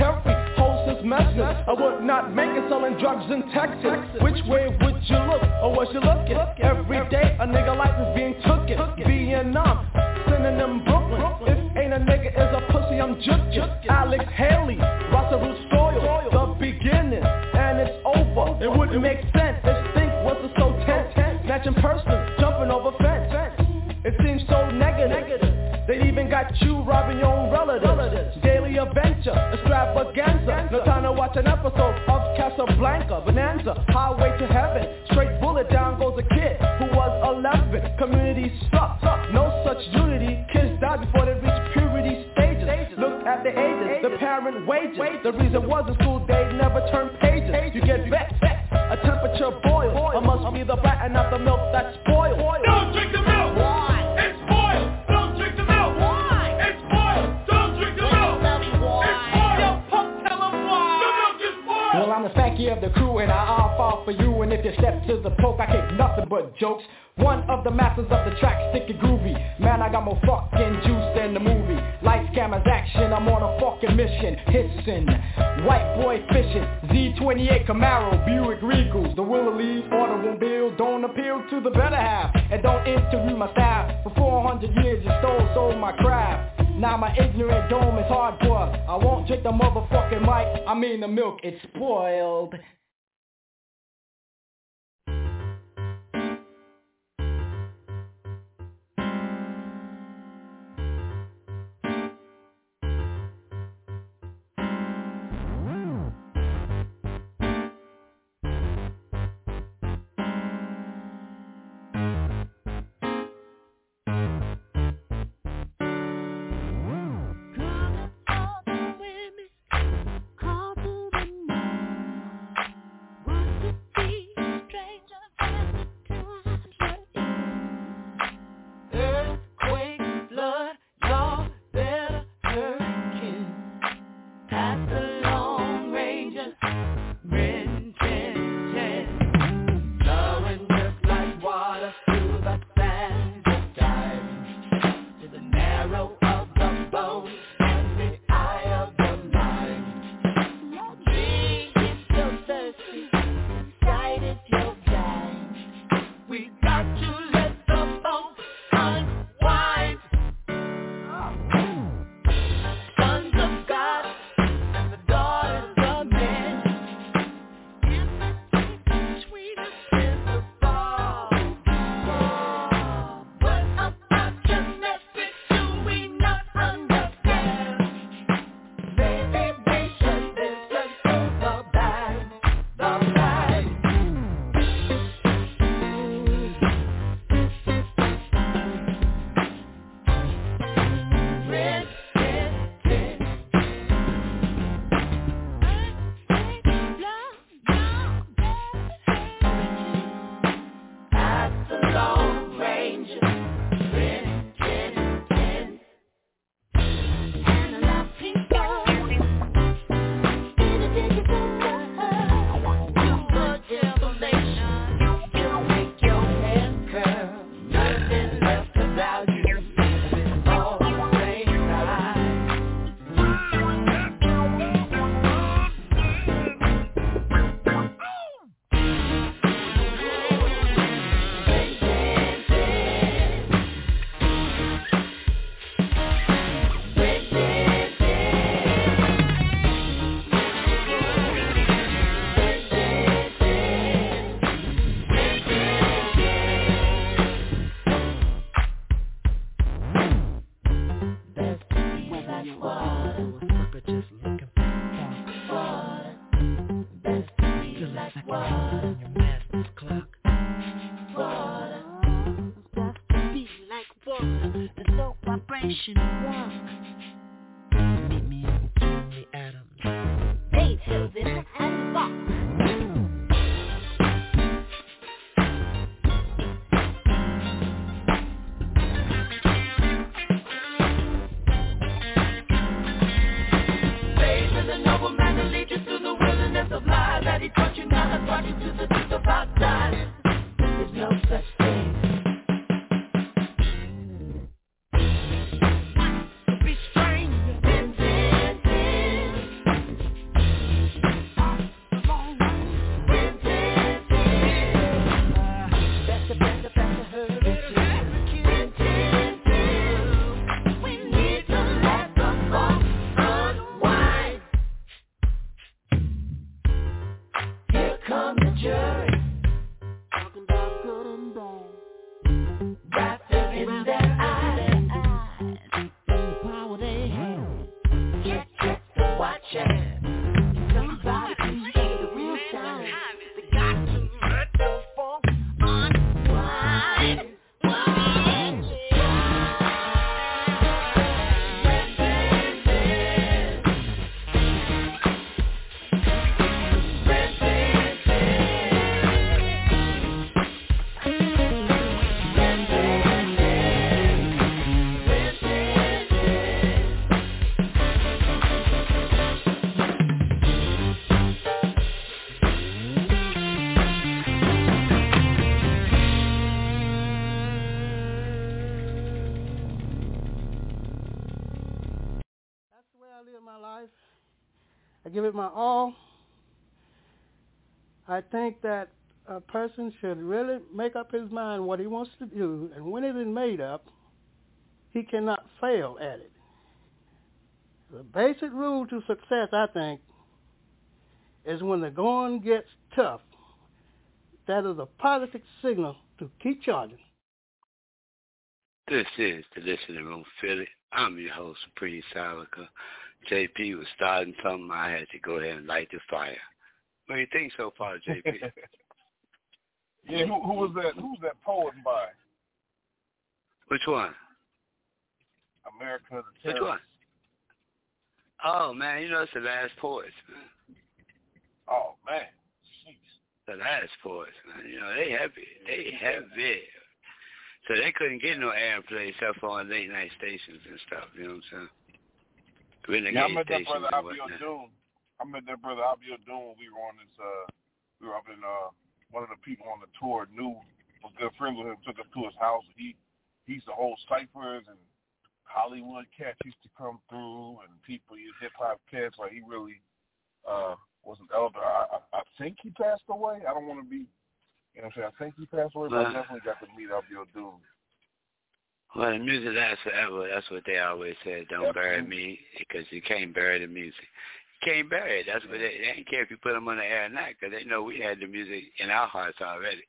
holds his message. I would not make it selling drugs in Texas. Texas. Which way would you look, or was you looking? looking? Every day a nigga life is being took it. Vietnam, synonym Brooklyn. Brooklyn. If ain't a nigga is a pussy, I'm jukin'. Alex Haley, Russell Root Soil, the beginning, and it's over. It wouldn't make sense. This think was a so tense, snatching person, jumping over fence. It seems so negative. They even got you robbing your own relatives. Daily adventure, extravaganza. No time to watch an episode of Casablanca, Bonanza, Highway to Heaven. Straight bullet, down goes a kid who was eleven. Community sucks, no such unity. Kids die before they reach puberty stages. Look at the ages, the parent wages. The reason was in school they never turn pages. You get vexed, a temperature boils. It must be the rat and not the milk that's spoiled. Don't drink the milk! Why? It's spoiled! Well, I'm the stanky of the crew, and I'll fall for you. And if you step to the poke, I kick nothing but jokes. One of the masters of the track, sticky groovy. Man, I got more fucking juice than the movie. Lights, cameras, action, I'm on a fucking mission. Hissing, white boy fishing, Z twenty-eight Camaro, Buick Regals. The Willa Lee automobile don't appeal to the better half. And don't interview my style. For four hundred years you stole, sold my craft. Now my ignorant dome is hardcore. I won't drink the motherfucking mic. I mean the milk, it's spoiled. Meet me in between the atoms. Beethoven and Bach. party to the beat of our thighs. There's no such thing. Be strange and dancing. That's the best of her. I give it my all. I think that a person should really make up his mind what he wants to do, and when it is made up, he cannot fail at it. The basic rule to success, I think, is when the going gets tough, that is a positive signal to keep charging. This is The Listening Room Phili. I'm your host, Priest Ilika. J P was starting something. I had to go ahead and light the fire. What do you think so far, J P? Yeah, who, who was that? Who's that poem by? Which one? America the Terrorist. Which one? Oh man, you know it's The Last Poets, man. Oh man, jeez. The Last Poets, man. You know they heavy, they heavy. So they couldn't get no airplay except for on late night stations and stuff. You know what I'm saying? Yeah, I met that brother Abiodun. I met that brother Abiodun when we were on this. Uh, we were up in uh, one of the people on the tour knew a good friend with him. Took us to his house. He he used to hold ciphers and Hollywood cats used to come through and people hip hop cats. Like he really uh, was an elder. I, I, I think he passed away. I don't want to be. You know what I'm saying? I think he passed away, but uh, I definitely got to meet Abiodun. Well, the music lasts forever. That's what they always said. Don't yep. bury me, because you can't bury the music. You can't bury it. That's what they, they didn't care if you put them on the air or not, because they know we had the music in our hearts already.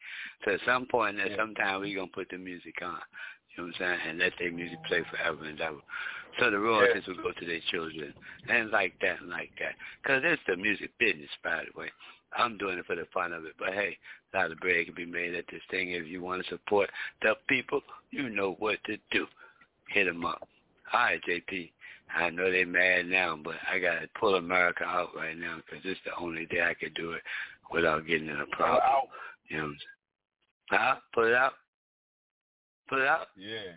So at some point, yeah. sometime we're going to put the music on, you know what I'm saying, and let their music play forever and ever. So the royalties yeah. will go to their children, and like that and like that, because it's the music business, by the way. I'm doing it for the fun of it, but hey, a lot of bread can be made at this thing. If you want to support the people, you know what to do. Hit them up. All right, J P. I know they're mad now, but I got to pull America out right now because it's the only day I could do it without getting in a problem. You know what I'm saying? Huh? Pull it out? Pull it out? Yeah.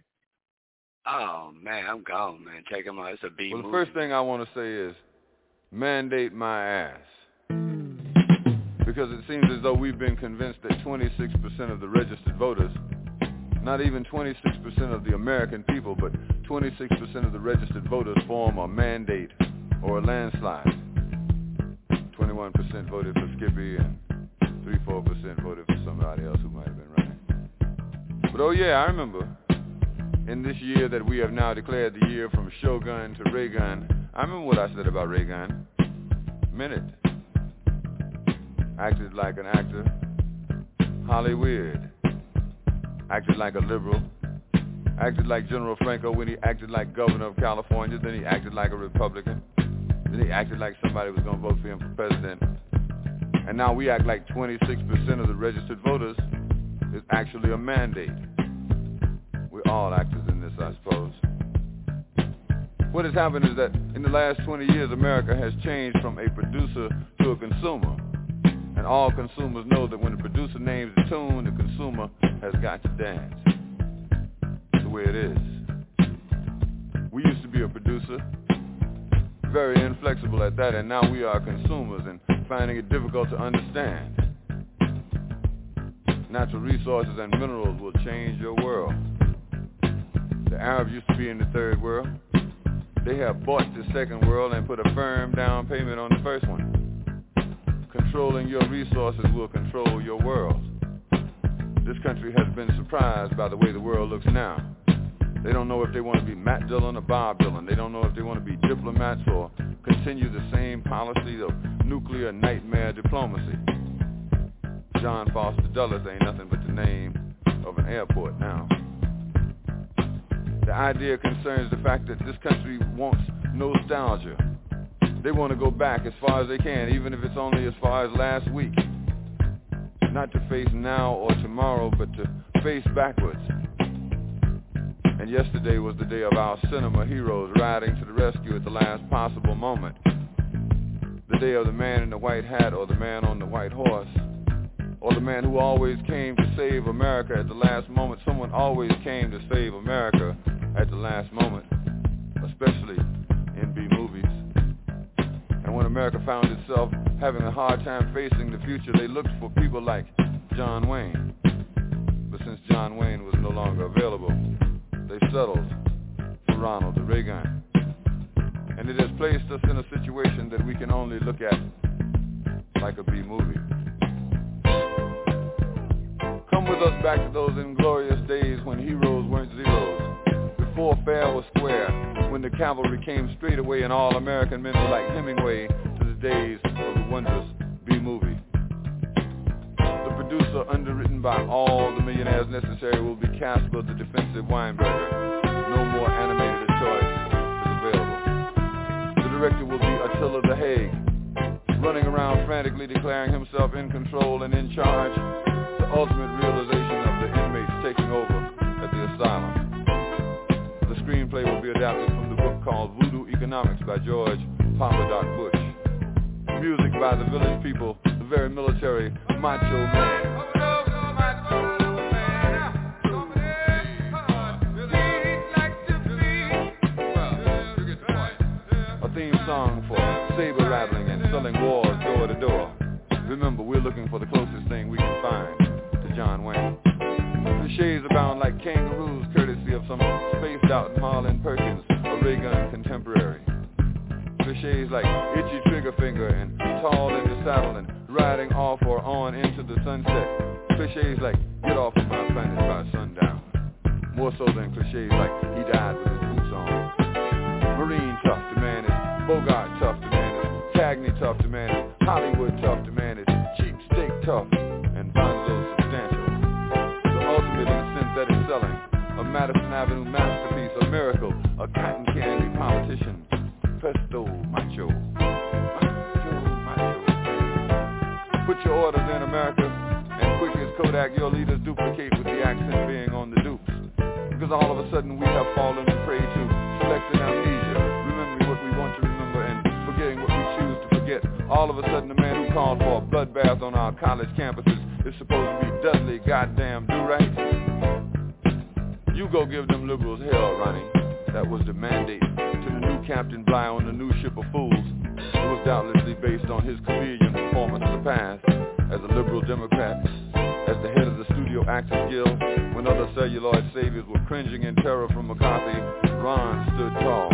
Oh, man, I'm gone, man. Check them out. It's a B movie. Well, the first thing I want to say is mandate my ass. Because it seems as though we've been convinced that twenty-six percent of the registered voters, not even twenty-six percent of the American people, but twenty-six percent of the registered voters form a mandate or a landslide. twenty-one percent voted for Skippy and three to four percent voted for somebody else who might have been running. But oh yeah, I remember in this year that we have now declared the year from Shogun to Raygun, I remember what I said about Raygun. Minute. Acted like an actor, Hollywood. Acted like a liberal. Acted like General Franco when he acted like governor of California. Then he acted like a Republican. Then he acted like somebody was going to vote for him for president. And now we act like twenty-six percent of the registered voters is actually a mandate. We're all actors in this, I suppose. What has happened is that in the last twenty years, America has changed from a producer to a consumer. And all consumers know that when the producer names the tune, the consumer has got to dance. That's the way it is. We used to be a producer, very inflexible at that, and now we are consumers and finding it difficult to understand. natural resources and minerals will change your world. The Arabs used to be in the third world. They have bought the second world and put a firm down payment on the first one. Controlling your resources will control your world. This country has been surprised by the way the world looks now. They don't know if they want to be Matt Dillon or Bob Dylan. They don't know if they want to be diplomats or continue the same policy of nuclear nightmare diplomacy. John Foster Dulles ain't nothing but the name of an airport now. The idea concerns the fact that this country wants nostalgia. They want to go back as far as they can, even if it's only as far as last week. Not to face now or tomorrow, but to face backwards. And yesterday was the day of our cinema heroes riding to the rescue at the last possible moment. The day of the man in the white hat or the man on the white horse. Or the man who always came to save America at the last moment. Someone always came to save America at the last moment, especially in B-movies. And when America found itself having a hard time facing the future, they looked for people like John Wayne. But since John Wayne was no longer available, they settled for Ronald Reagan. And it has placed us in a situation that we can only look at like a B-movie. Come with us back to those inglorious days when heroes weren't zeros, before fair was square, when the cavalry came straight away and all American men were like Hemingway, to the days of the wondrous B-movie. The producer, underwritten by all the millionaires necessary, will be Casper the Defensive Weinberger. No more animated choice is available. The director will be Attila the Hague, running around frantically declaring himself in control and in charge, the ultimate realization of the inmates taking over at the asylum. The screenplay will be adapted from the book called Voodoo Economics by George Papadoc Bush. Music by the village people, the very military, Macho Man. A theme song for saber rattling and selling wars door to door. Remember, we're looking for the closest thing we can find to John Wayne. The shades abound like kangaroos, courtesy of some spaced-out Marlon Perkins, a Reagan contemporary. Cliches like itchy trigger finger and tall in the saddle and riding off or on into the sunset. Cliches like get off of my planet by sundown. More so than cliches like he died with his boots on. Marine tough, the man is Bogart tough, the man is Cagney tough, the man is Hollywood tough, the man is cheap steak tough, and Bonzo substantial. The ultimate in synthetic selling, a Madison Avenue masterpiece, a miracle, a cotton candy politician, presto macho, macho, macho. Put your orders in, America, and quick as Kodak, your leaders duplicate with the accent being on the dupes. Because all of a sudden we have fallen prey to selective amnesia, remembering what we want to remember and forgetting what we choose to forget. All of a sudden, the man who called for a bloodbath on our college campuses is supposed to be Dudley goddamn do-right. You go give them liberals hell, Ronnie. That was the mandate to the new Captain Bligh on the new ship of fools. It was doubtlessly based on his chameleon performance in the past as a liberal Democrat, as the head of the Studio Actors Guild. When other celluloid saviors were cringing in terror from McCarthy, Ron stood tall.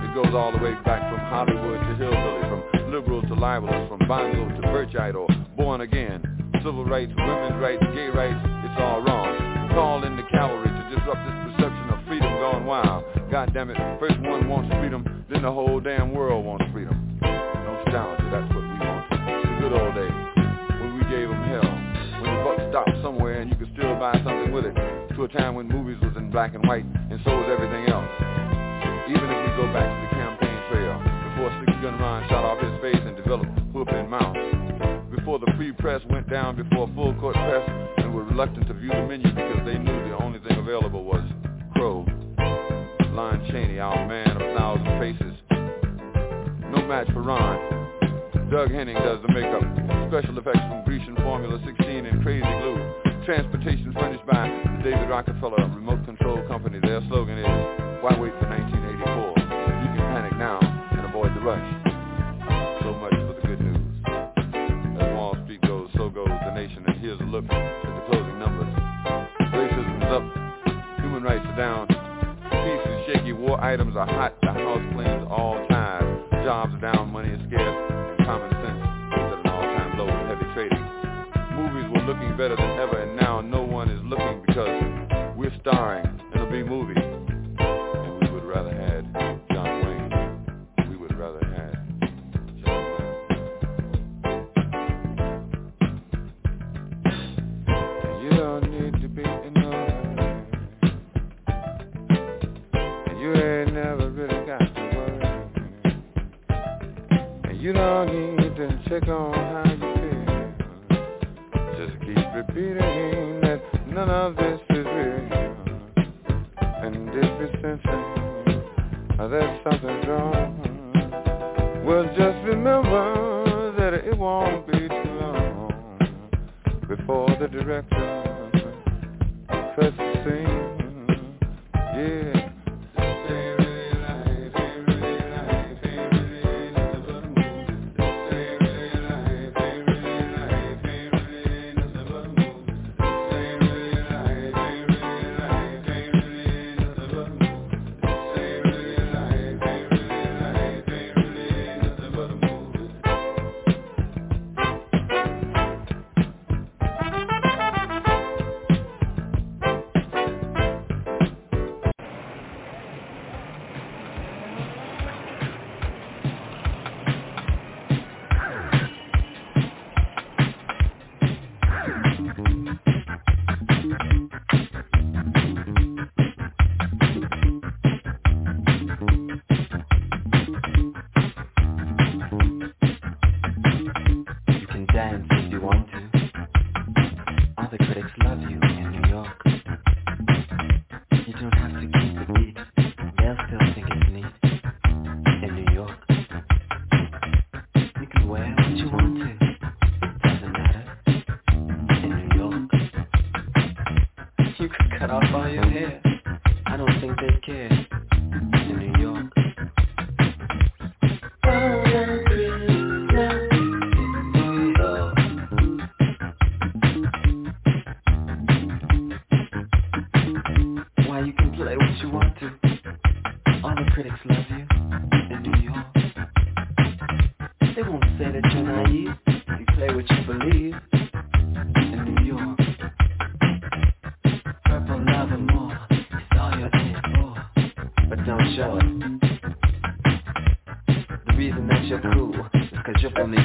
It goes all the way back from Hollywood to hillbilly, from liberal to libelous, from Bonzo to Birchite or born again. Civil rights, women's rights, gay rights, it's all wrong. Call in the cavalry to disrupt this perception of freedom gone wild. God damn it, first one wants freedom, then the whole damn world wants freedom. Nostalgia, that's what we want. The good old days, when we gave them hell. When the buck stopped somewhere and you could still buy something with it. To a time when movies was in black and white, and so was everything else. Even if we go back to the campaign trail, before six-gun Ron shot off his face and developed hoop and mouth, before the free press went down before full-court press and were reluctant to view the menu because they knew the only thing available was crow. Lon Chaney, our man of a thousand faces. No match for Ron. Doug Henning does the makeup. Special effects from Grecian Formula sixteen and Crazy Glue. Transportation furnished by the David Rockefeller Remote Control Company. Their slogan is, why wait for nineteen eighty-four? You can panic now. Avoid the rush. So much for the good news. As Wall Street goes, so goes the nation. here's a look at the closing numbers. Racism is up, human rights are down, peace is shaky, war items are hot, the house claims all time, jobs are down, money is scarce, and common sense is at an all-time low with heavy trading. Movies were looking better than ever, and now no one is looking because we're starring in a B movie. You don't need to check on how you feel. Just keep repeating that none of this is real. And if you're sensing that something's wrong, well, just remember that it won't be too long before the director cuts the scene. Yeah.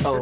Oh,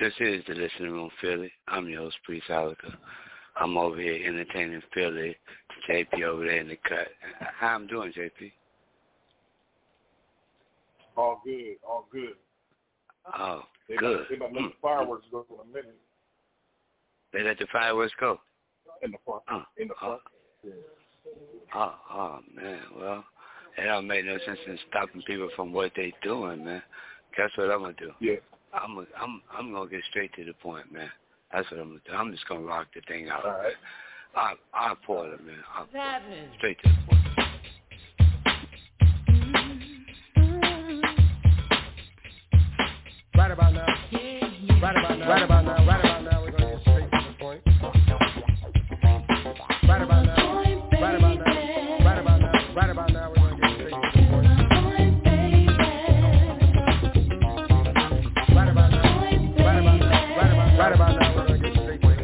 This is The Listening Room Phili. I'm your host, Priest Ilika. I'm over here entertaining Phili. J P over there in the cut. How I'm doing, J P? All good, all good. Oh, they good. They let the fireworks go for a minute. They let the fireworks go? In the park. Uh, in the park. Uh, yeah. Oh, oh, man. Well, it don't make no sense in stopping people from what they doing, man. Guess what I'm going to do? Yeah. I'm gonna, I'm I'm gonna get straight to the point, man. That's what I'm gonna do. I'm just gonna rock the thing out. All right. I I pour it, man. I'll What's pour happening? It. Straight to the point. Right about now. Right about now. Right about now. Right about now. We're gonna get straight to the point. Right about now. Right about now. Right about now. Right about now. We're gonna get straight to the point. Right about now, we're going to get straight to the point.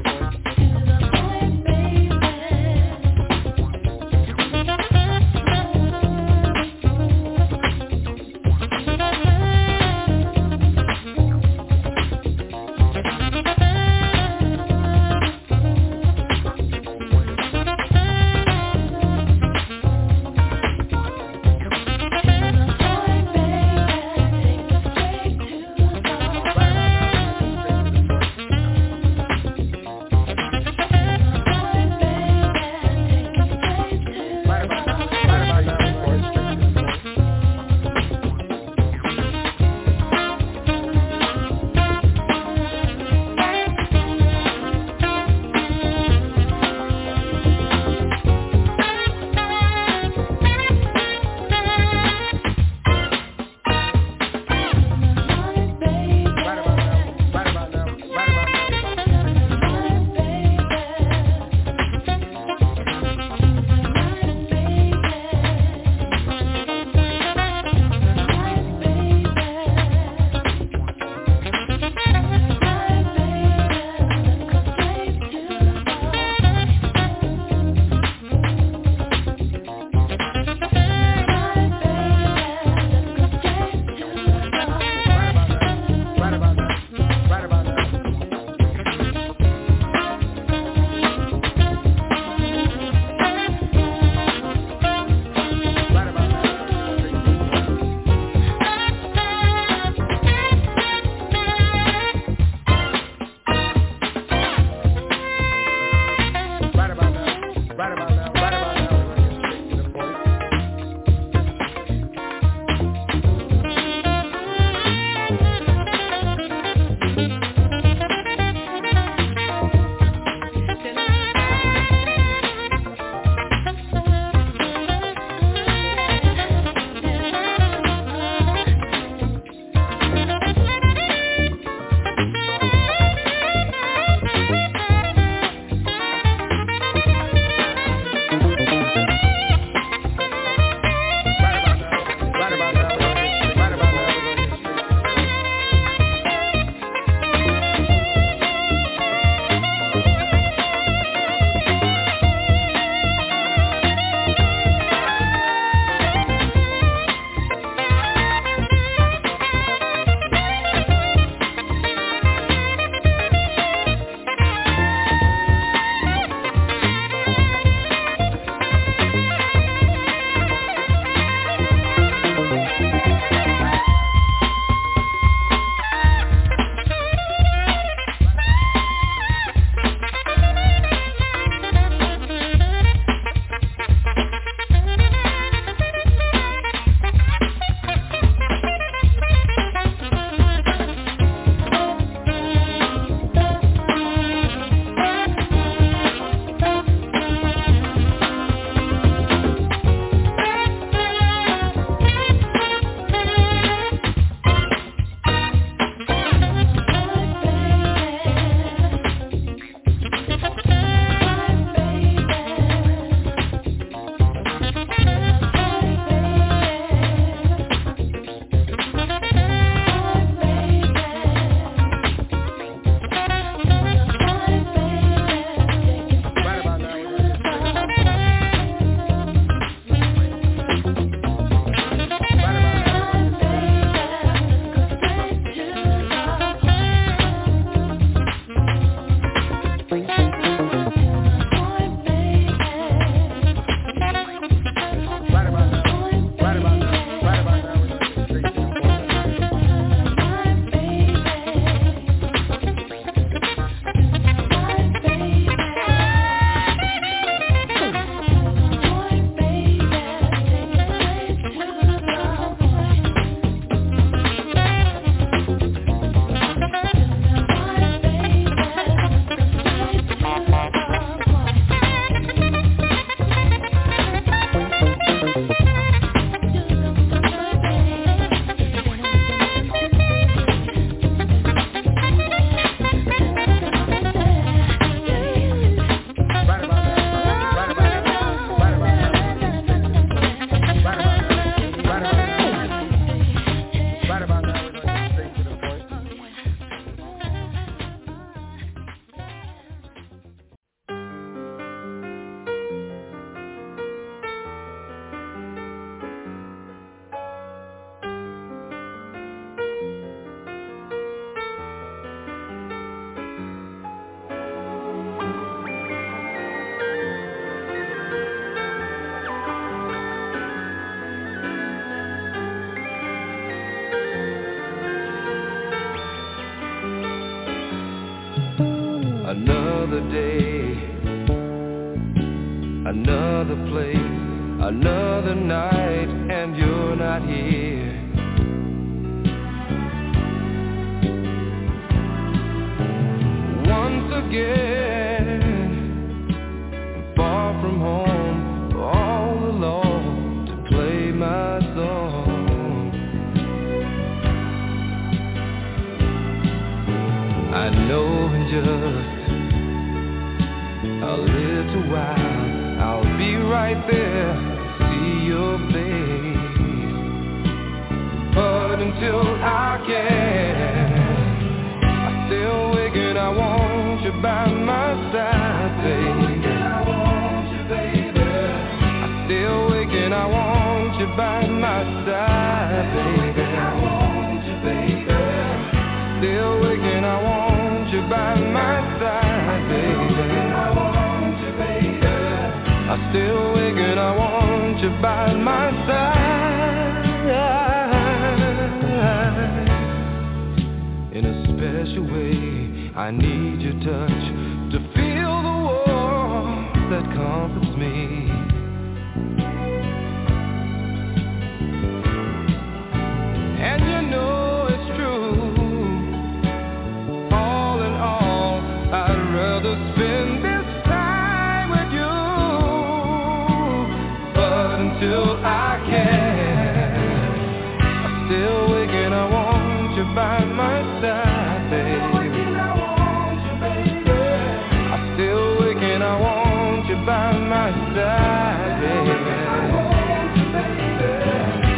Another place, another night, and you're not here. Once again, far from home, all alone to play my song. I know in just a little while I'll be right there to see your face. But until I can, I still wake and I want you by my side, baby. I want you, baby. I still wake and I want you by my side, baby. I want you, baby. Still wake and I want you by my side, baby. I still wake and I want you by my side. In a special way, I need your touch to feel the warmth that comforts me. And you know it's true, all in all, I'd rather spend this till I can. I still wake and I want you by my side, baby. I still wake and I want you by my side, baby.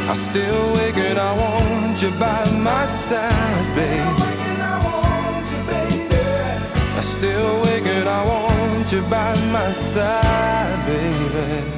I still wake and I want you by my side, baby. I still wake and I want you by my side, baby.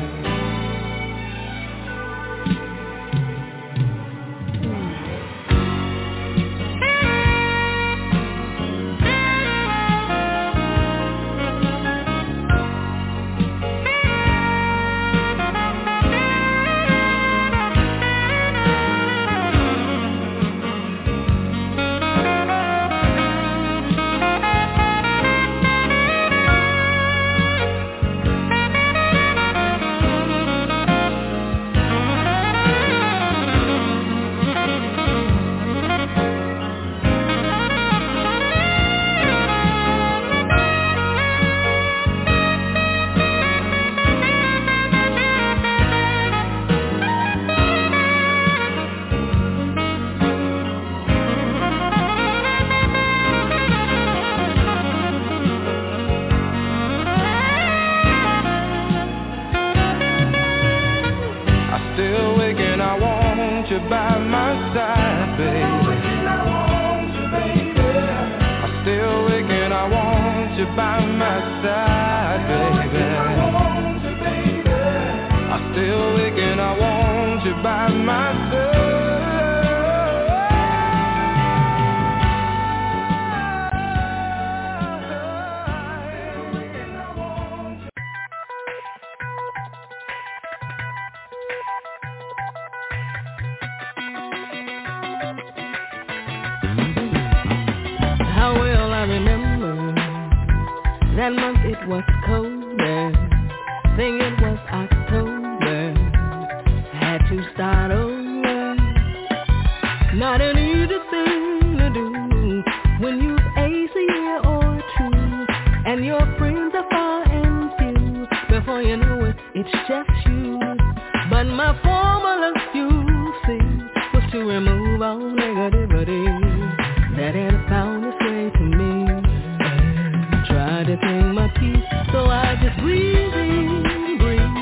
To take my peace, so I just breathe in, breathe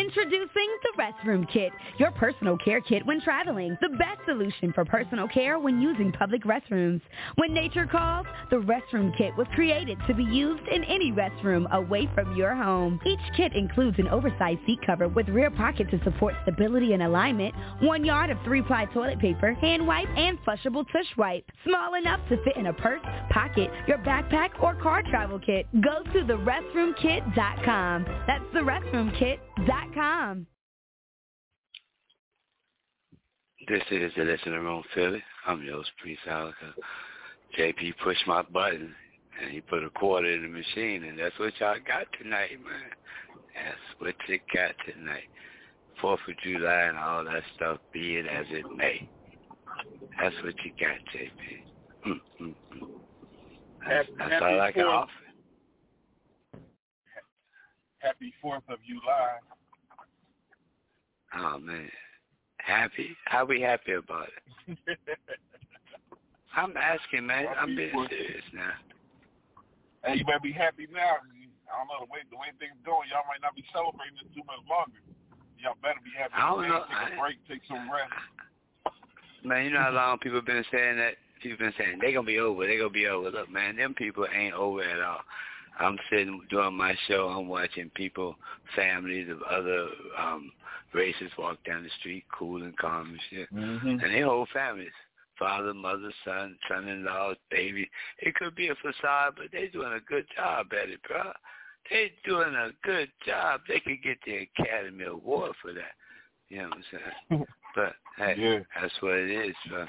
Introducing the Restroom Kit, your personal care kit when traveling. The best solution for personal care when using public restrooms. When nature calls, the Restroom Kit was created to be used in any restroom away from your home. Each kit includes an oversized seat cover with rear pocket to support stability and alignment, one yard of three-ply toilet paper, hand wipe, and flushable tush wipe. Small enough to fit in a purse, pocket, your backpack, or car travel kit. Go to the restroom kit dot com. That's the restroom kit dot com. This is The Listening Room Phili. I'm your host, Priest Ilika. J P pushed my button, and he put a quarter in the machine, and that's what y'all got tonight, man. That's what you got tonight. Fourth of July and all that stuff, be it as it may. That's what you got, J P. Mm, mm, mm. That's, that's happy all I can offer. Happy Fourth of July. Oh man, happy? How we happy about it? I'm asking, man. Happy I'm being serious now. Hey, you better be happy now. I don't know the way the way things going. Y'all might not be celebrating this too much longer. Y'all better be happy. I don't know. Take a break. Take some rest. Man, you know how long people been saying that? People been saying, they going to be over, they going to be over. Look, man, them people ain't over at all. I'm sitting doing my show. I'm watching people, families of other um, races walk down the street, cool and calm and shit. Mm-hmm. And they whole families, father, mother, son, son-in-law, baby. It could be a facade, but they doing a good job at it, bro. They doing a good job. They could get the Academy Award for that. You know what I'm saying? But hey, yeah. That's what it is, bro.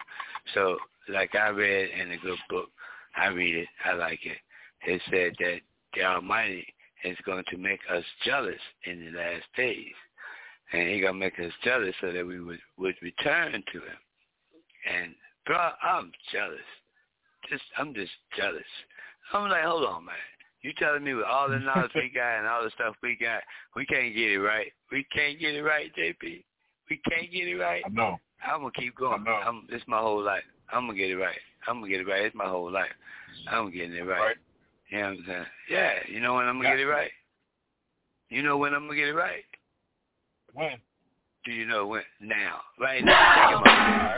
So like I read in a good book, I read it, I like it. It said that the Almighty is going to make us jealous in the last days. And he going to make us jealous so that we would, would return to him. And, bro, I'm jealous. Just, I'm just jealous. I'm like, hold on, man. You telling me with all the knowledge we got and all the stuff we got, we can't get it right. We can't get it right, J P. We can't get it right. I know. I'm going to keep going. I know. I'm, it's my whole life. I'm going to get it right. I'm going to get it right. It's my whole life. I'm getting it right. right. You know what I'm saying? Yeah. You know when I'm going to get it right? You know when I'm going to get it right? When? Do you know when? Now. Right now. Now.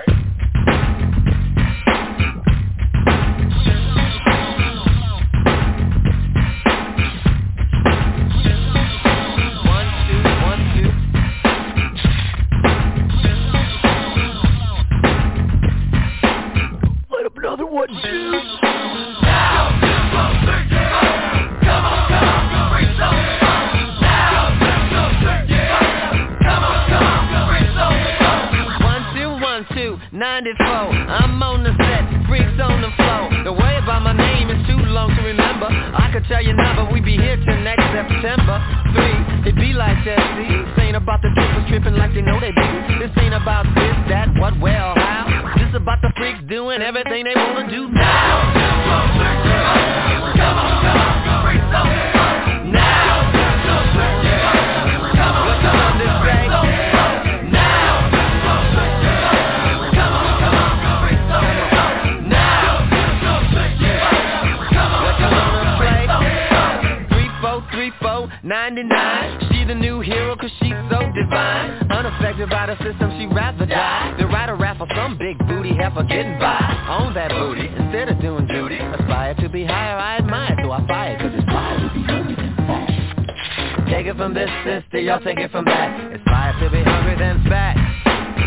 ninety-four, I'm on the set, freaks on the floor. The way about my name is too long to remember. I could tell you now, but we be here till next September. Three, it be like that, see. This ain't about the trippers tripping like they know they do. This ain't about this, that, what, where, or how. This about the freaks doing everything they wanna do now. Come on, come on, freaks on the floor. Now, come on, what's up on this day? ninety-nine, she the new hero cause she's so divine. Unaffected by the system, she rather die than ride a raffle some big booty heifer getting by. Own that booty, instead of doing duty. Aspire to be higher, I admire, so I fire cause it's fire to be hungry and fat. Take it from this sister, y'all take it from that. It's fire to be hungry than fat.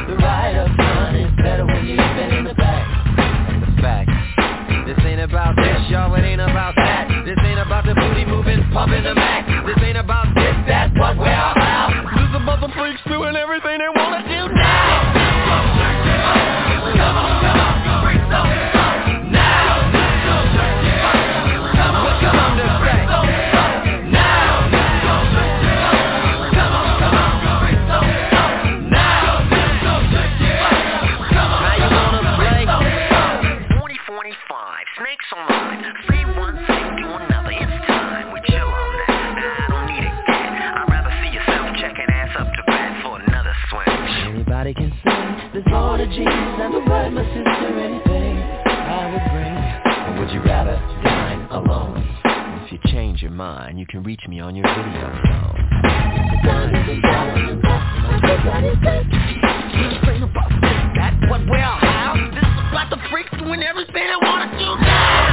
The ride up front is better when you spin in the back. That's a fact. This ain't about this, y'all, it ain't about that. This ain't about the booty moving, pumping the Mac. This ain't about this, that, what, where, how. This is about the freaks doing everything they wanna do now. Come on, come on, freaks on the floor. Now, come on, come on, the freaks on the floor. Now, come on, come on, freaks on the floor. Now, come on, now you wanna play. forty forty-five, Snakes Online, free one thing to another. It's time we chill on that. Anybody can sing, there's more to Jesus than the word, my sister, anything I would bring. Or would you rather dine alone? If you change your your mind, you can reach me on your video phone. This is about the freaks doing everything I want to do now.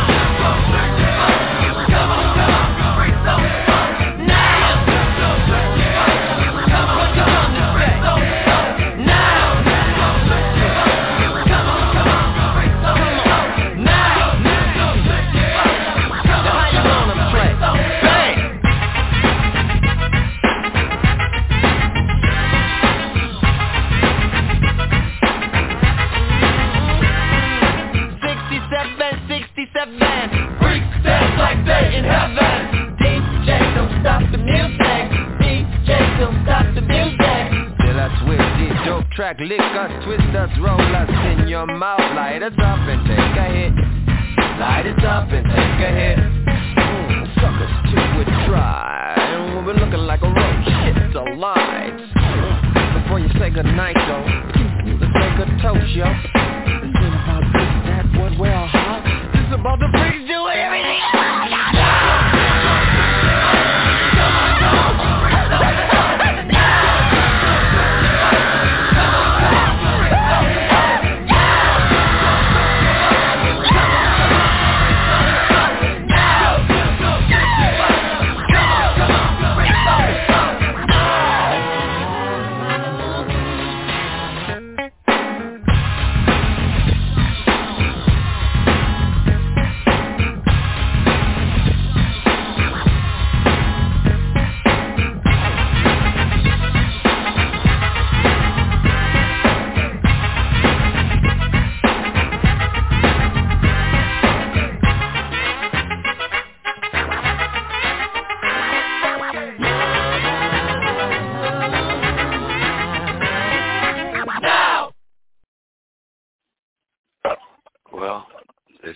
Track, lick us, twist us, roll us in your mouth. Light us up and take a hit. Light us up and take a hit. Mm, suckers too would try. And we're looking like a roach. Shit, the lights. Mm, before you say goodnight, though, let's take a toast, yo. Is it about this, that, what, well, huh? This is about the freaks do everything.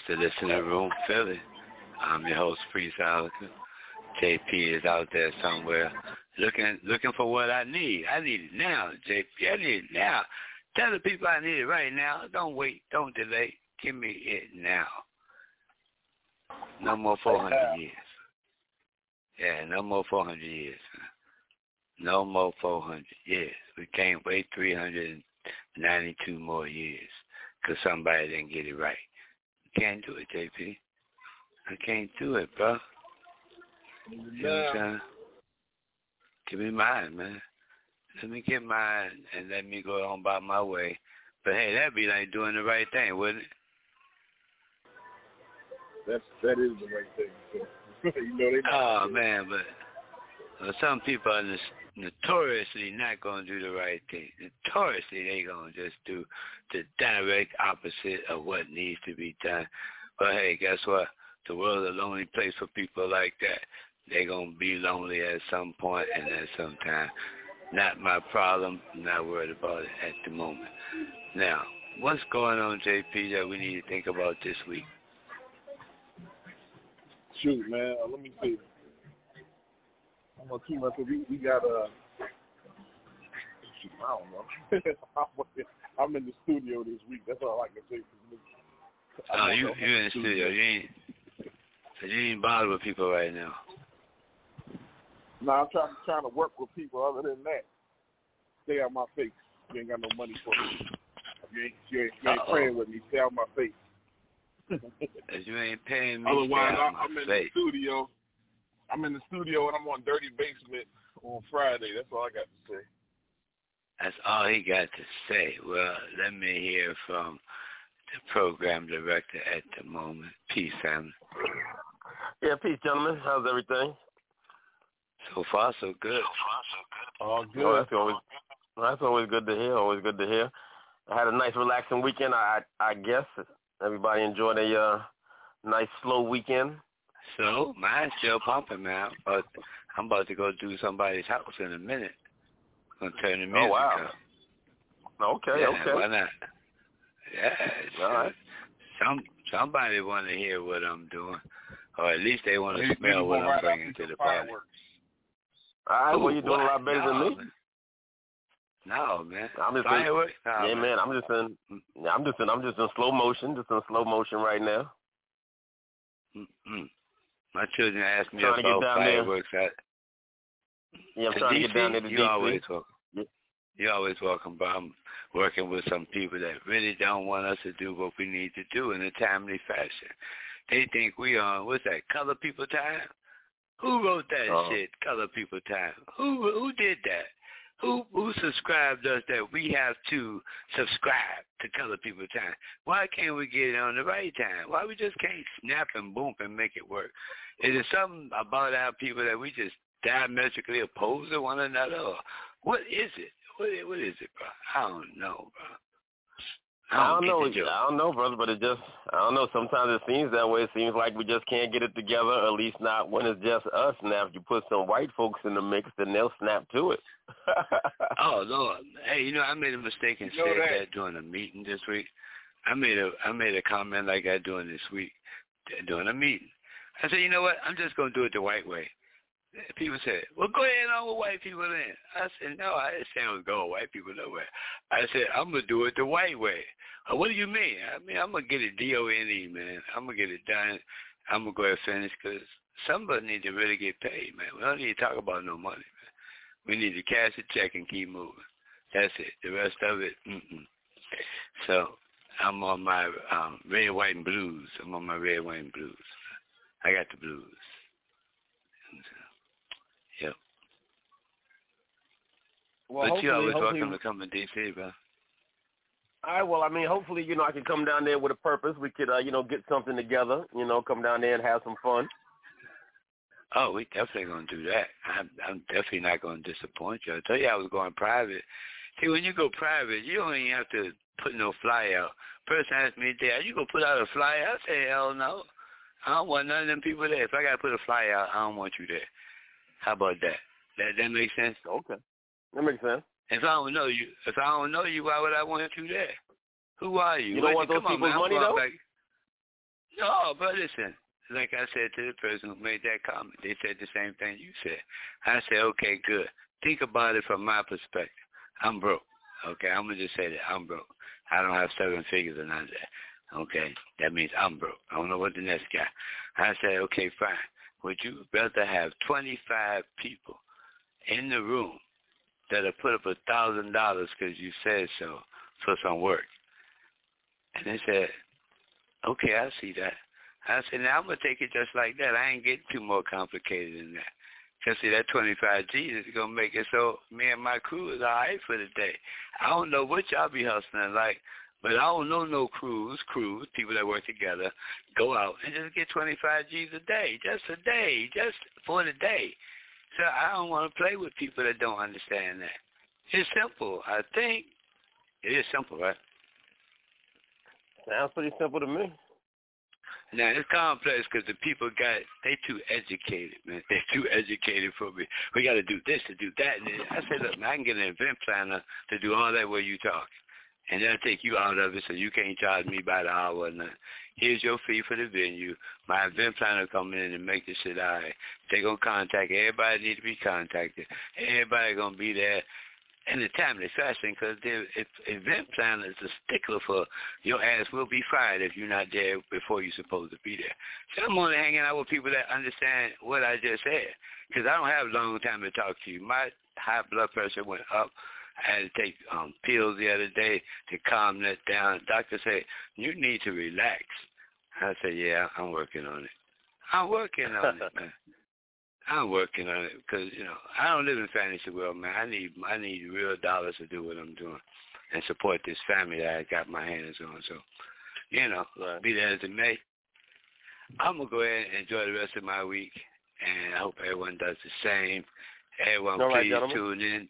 The Listening Room Philly. I'm your host, Priest Ilika. J P is out there somewhere looking looking for what I need. I need it now, J P. I need it now. Tell the people I need it right now. Don't wait. Don't delay. Give me it now. No more four hundred years. Yeah, no more four hundred years. No more four hundred years. We can't wait three hundred ninety-two more years because somebody didn't get it right. Can't do it, J P. I can't do it, bro. You know what I'm saying? Give me mine, man. Let me get mine and let me go on by my way. But hey, that'd be like doing the right thing, wouldn't it? That's that is the right thing. You know they. Oh man, but well, some people are just notoriously not gonna do the right thing. Notoriously, they gonna just do the direct opposite of what needs to be done. But hey, guess what? The world's a lonely place for people like that. They gonna be lonely at some point and at some time. Not my problem. I'm not worried about it at the moment. Now, what's going on, J P, that we need to think about this week? Shoot, man. Let me see. I'm gonna keep up. We we got a. I don't know. I'm in the studio this week. That's all I can say. Oh, you you in the studio? You ain't. So you ain't bothered with people right now. No, nah, I'm trying trying to work with people. Other than that, stay out my face. You ain't got no money for me. You ain't, you ain't, you ain't praying with me. Stay out my face. If you ain't paying me, otherwise stay out my I'm face. In the studio. I'm in the studio and I'm on Dirty Basement on Friday. That's all I got to say. That's all he got to say. Well, let me hear from the program director at the moment. Peace, family. Yeah, peace, gentlemen. How's everything? So far, so good. So far, so good. All good. Oh, that's, always, that's always good to hear. Always good to hear. I had a nice, relaxing weekend, I, I guess. Everybody enjoyed a uh, nice, slow weekend. So mine's still pumping, man. But I'm about to go do somebody's house in a minute. I'm gonna turn the music. Oh wow! Up. Okay, yeah, okay. Why not? Yeah. All right. Some somebody want to hear what I'm doing, or at least they want to smell what I'm right bringing to the party. All right. Ooh, well, you're doing what? A lot better no, than me. Man. No, man. I'm just fireworks. In, no, yeah, man. man. I'm just in. I'm just in. I'm just in slow motion. Just in slow motion right now. Mm-mm. My children ask me about fireworks. I, yeah, I'm trying to get down there to D C. You always talk. You're always welcome, but I'm working with some people that really don't want us to do what we need to do in a timely fashion. They think we are, what's that, Color People Time? Who wrote that uh-huh. shit, Color People Time? Who who did that? Who who subscribed us that we have to subscribe to Color People Time? Why can't we get it on the right time? Why we just can't snap and boom and make it work? Is it something about our people that we just diametrically oppose to one another? Or what is it? What what is it, bro? I don't know, bro. I don't, I don't know. I don't know, brother. But it just I don't know. Sometimes it seems that way. It seems like we just can't get it together. At least not when it's just us. Now, if you put some white folks in the mix, then they'll snap to it. Oh Lord! Hey, you know I made a mistake and you said that. that during a meeting this week. I made a I made a comment like I doing this week during a meeting. I said, you know what? I'm just gonna do it the white way. People said, well, go ahead and all with white people in. I said, no, I didn't say I was going white people nowhere. I said, I'm going to do it the white way. Oh, what do you mean? I mean, I'm going to get it D O N E, man. I'm going to get it done. I'm going to go ahead and finish because somebody needs to really get paid, man. We don't need to talk about no money, man. We need to cash a check and keep moving. That's it. The rest of it, mm-mm. So I'm on my um, red, white, and blues. I'm on my red, white, and blues. I got the blues. Yep. Well, but you always welcome to come to D C, bro. All right, well, I mean, hopefully, you know, I can come down there with a purpose. We could, uh, you know, get something together, you know, come down there and have some fun. Oh, we definitely going to do that. I'm, I'm definitely not going to disappoint you. I tell you I was going private. See, when you go private, you don't even have to put no fly out. Person asked me, Dad, are you going to put out a fly out? I say, hell no. I don't want none of them people there. If I got to put a fly out, I don't want you there. How about that? That that makes sense. Okay, that makes sense. If I don't know you, if I don't know you, why would I want you there? Who are you? You don't want those people's money though? Back. No, but listen. Like I said to the person who made that comment, they said the same thing you said. I said, okay, good. Think about it from my perspective. I'm broke. Okay, I'm gonna just say that I'm broke. I don't have seven figures or none of that. Okay, that means I'm broke. I don't know what the next guy. I said, okay, fine. Would you rather have twenty-five people in the room that have put up a thousand dollars because you said so for some work? And they said, okay, I see that. I said, now I'm going to take it just like that. I ain't getting too more complicated than that. Because, see, that twenty-five G's is going to make it so me and my crew is all right for the day. I don't know what y'all be hustling like, but I don't know no crews, crews, people that work together, go out and just get twenty-five G's a day, just a day, just for the day. So I don't want to play with people that don't understand that. It's simple, I think. It is simple, right? Sounds pretty simple to me. Now, it's complex because the people got, they too educated, man. They too educated for me. We got to do this to do that. And I said, look, man, I can get an event planner to do all that way you talk. And they'll take you out of it so you can't charge me by the hour or nothing. Here's your fee for the venue. My event planner will come in and make this shit all right. They're going to contact everybody need to be contacted. Everybody going to be there in a timely fashion because the event planner is a stickler for your ass will be fired if you're not there before you're supposed to be there. So I'm only hanging out with people that understand what I just said because I don't have a long time to talk to you. My high blood pressure went up. I had to take um, pills the other day to calm that down. Doctor said, you need to relax. I said, yeah, I'm working on it. I'm working on it, man. I'm working on it because, you know, I don't live in fantasy world, man. I need I need real dollars to do what I'm doing and support this family that I got my hands on. So, you know, right. Be that as it may, I'm going to go ahead and enjoy the rest of my week, and I hope everyone does the same. Everyone, all please right, tune in.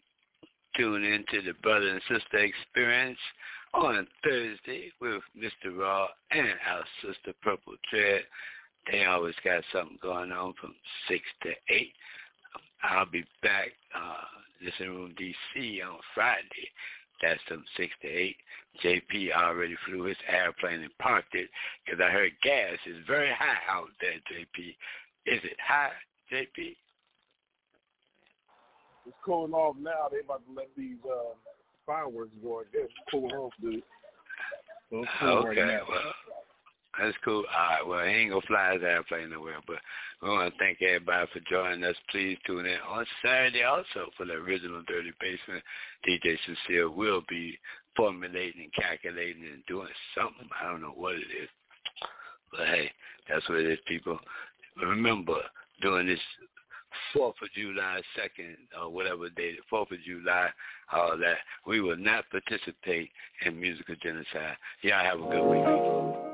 Tune in to the Brother and Sister Experience on Thursday with Mister Raw and our sister Purple Tread. They always got something going on from six to eight. I'll be back uh, Listening Room D C on Friday. That's from six to eight. J P already flew his airplane and parked it because I heard gas is very high out there, J P. Is it high, J P? It's cooling off now. They about to let these uh, fireworks go. It's cooling off, dude. So it's cool okay, right now. Well, That's cool. All right. Well, he ain't going to fly his airplane nowhere, but we want to thank everybody for joining us. Please tune in on Saturday also for the original Dirty Basement. D J Sincere will be formulating and calculating and doing something. I don't know what it is, but hey, that's what it is, people. Remember, during this fourth of July second or whatever day, the fourth of July, all that, we will not participate in musical genocide. Y'all have a good week, people.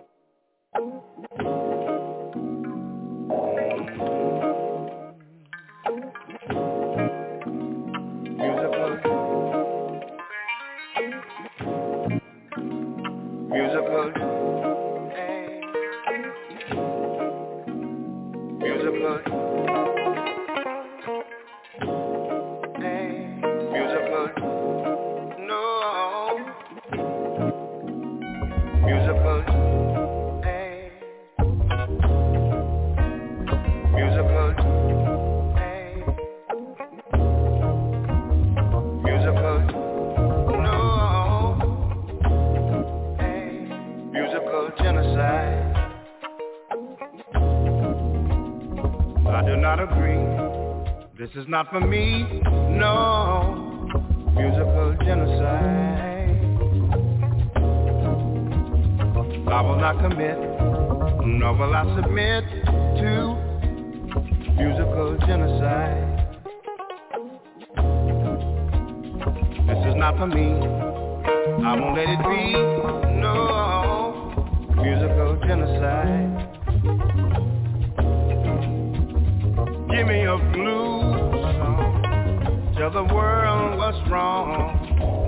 This is not for me, no, musical genocide. I will not commit, nor will I submit to musical genocide. This is not for me, I won't let it be, no, musical genocide. Give me a blue. Till the world was wrong,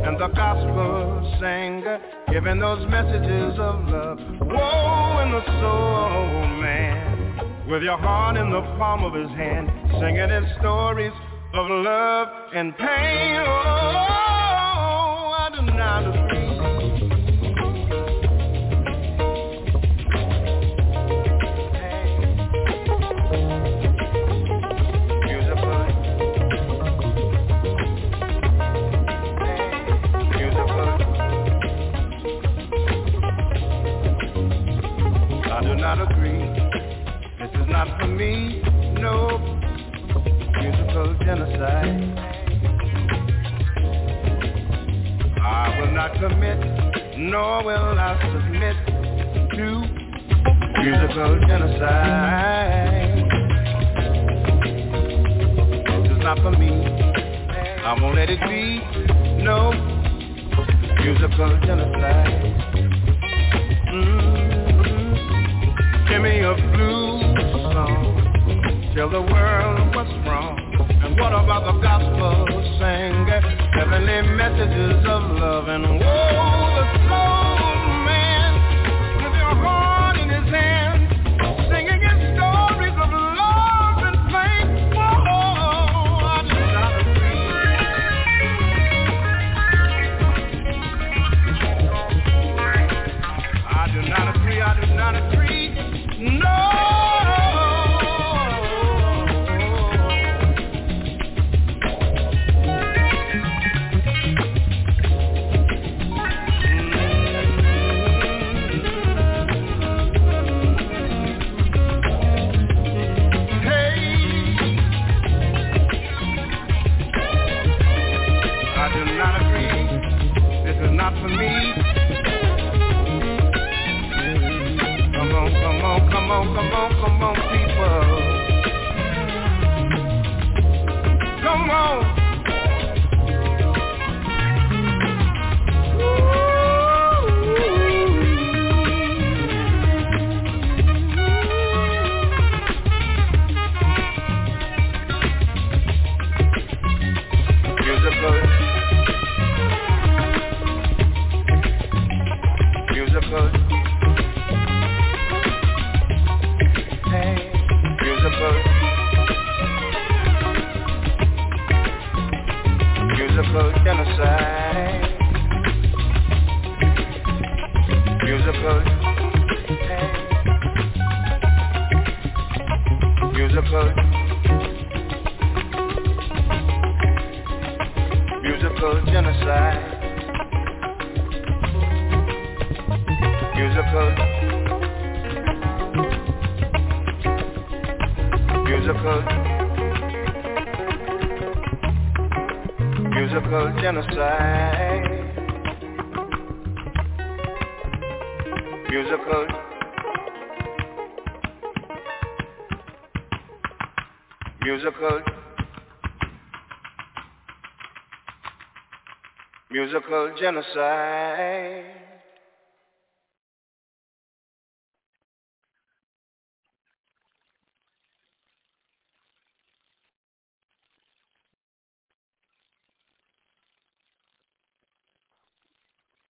and the gospel singer giving those messages of love. Woe in the soul, man, with your heart in the palm of his hand, singing his stories of love and pain. Oh, I do not for me, no, musical genocide. I will not commit, nor will I submit to musical genocide. This is not for me, I won't let it be, no, musical genocide. Mm-hmm. Give me a blue. Till the world was wrong, and what about the gospel singer, heavenly messages of love, and woe the soul man with your heart in his hand, singing his stories of love and pain. Whoa, I do not agree. I do not agree. I do not agree. No. Musical musical, musical genocide, musical, musical, musical genocide.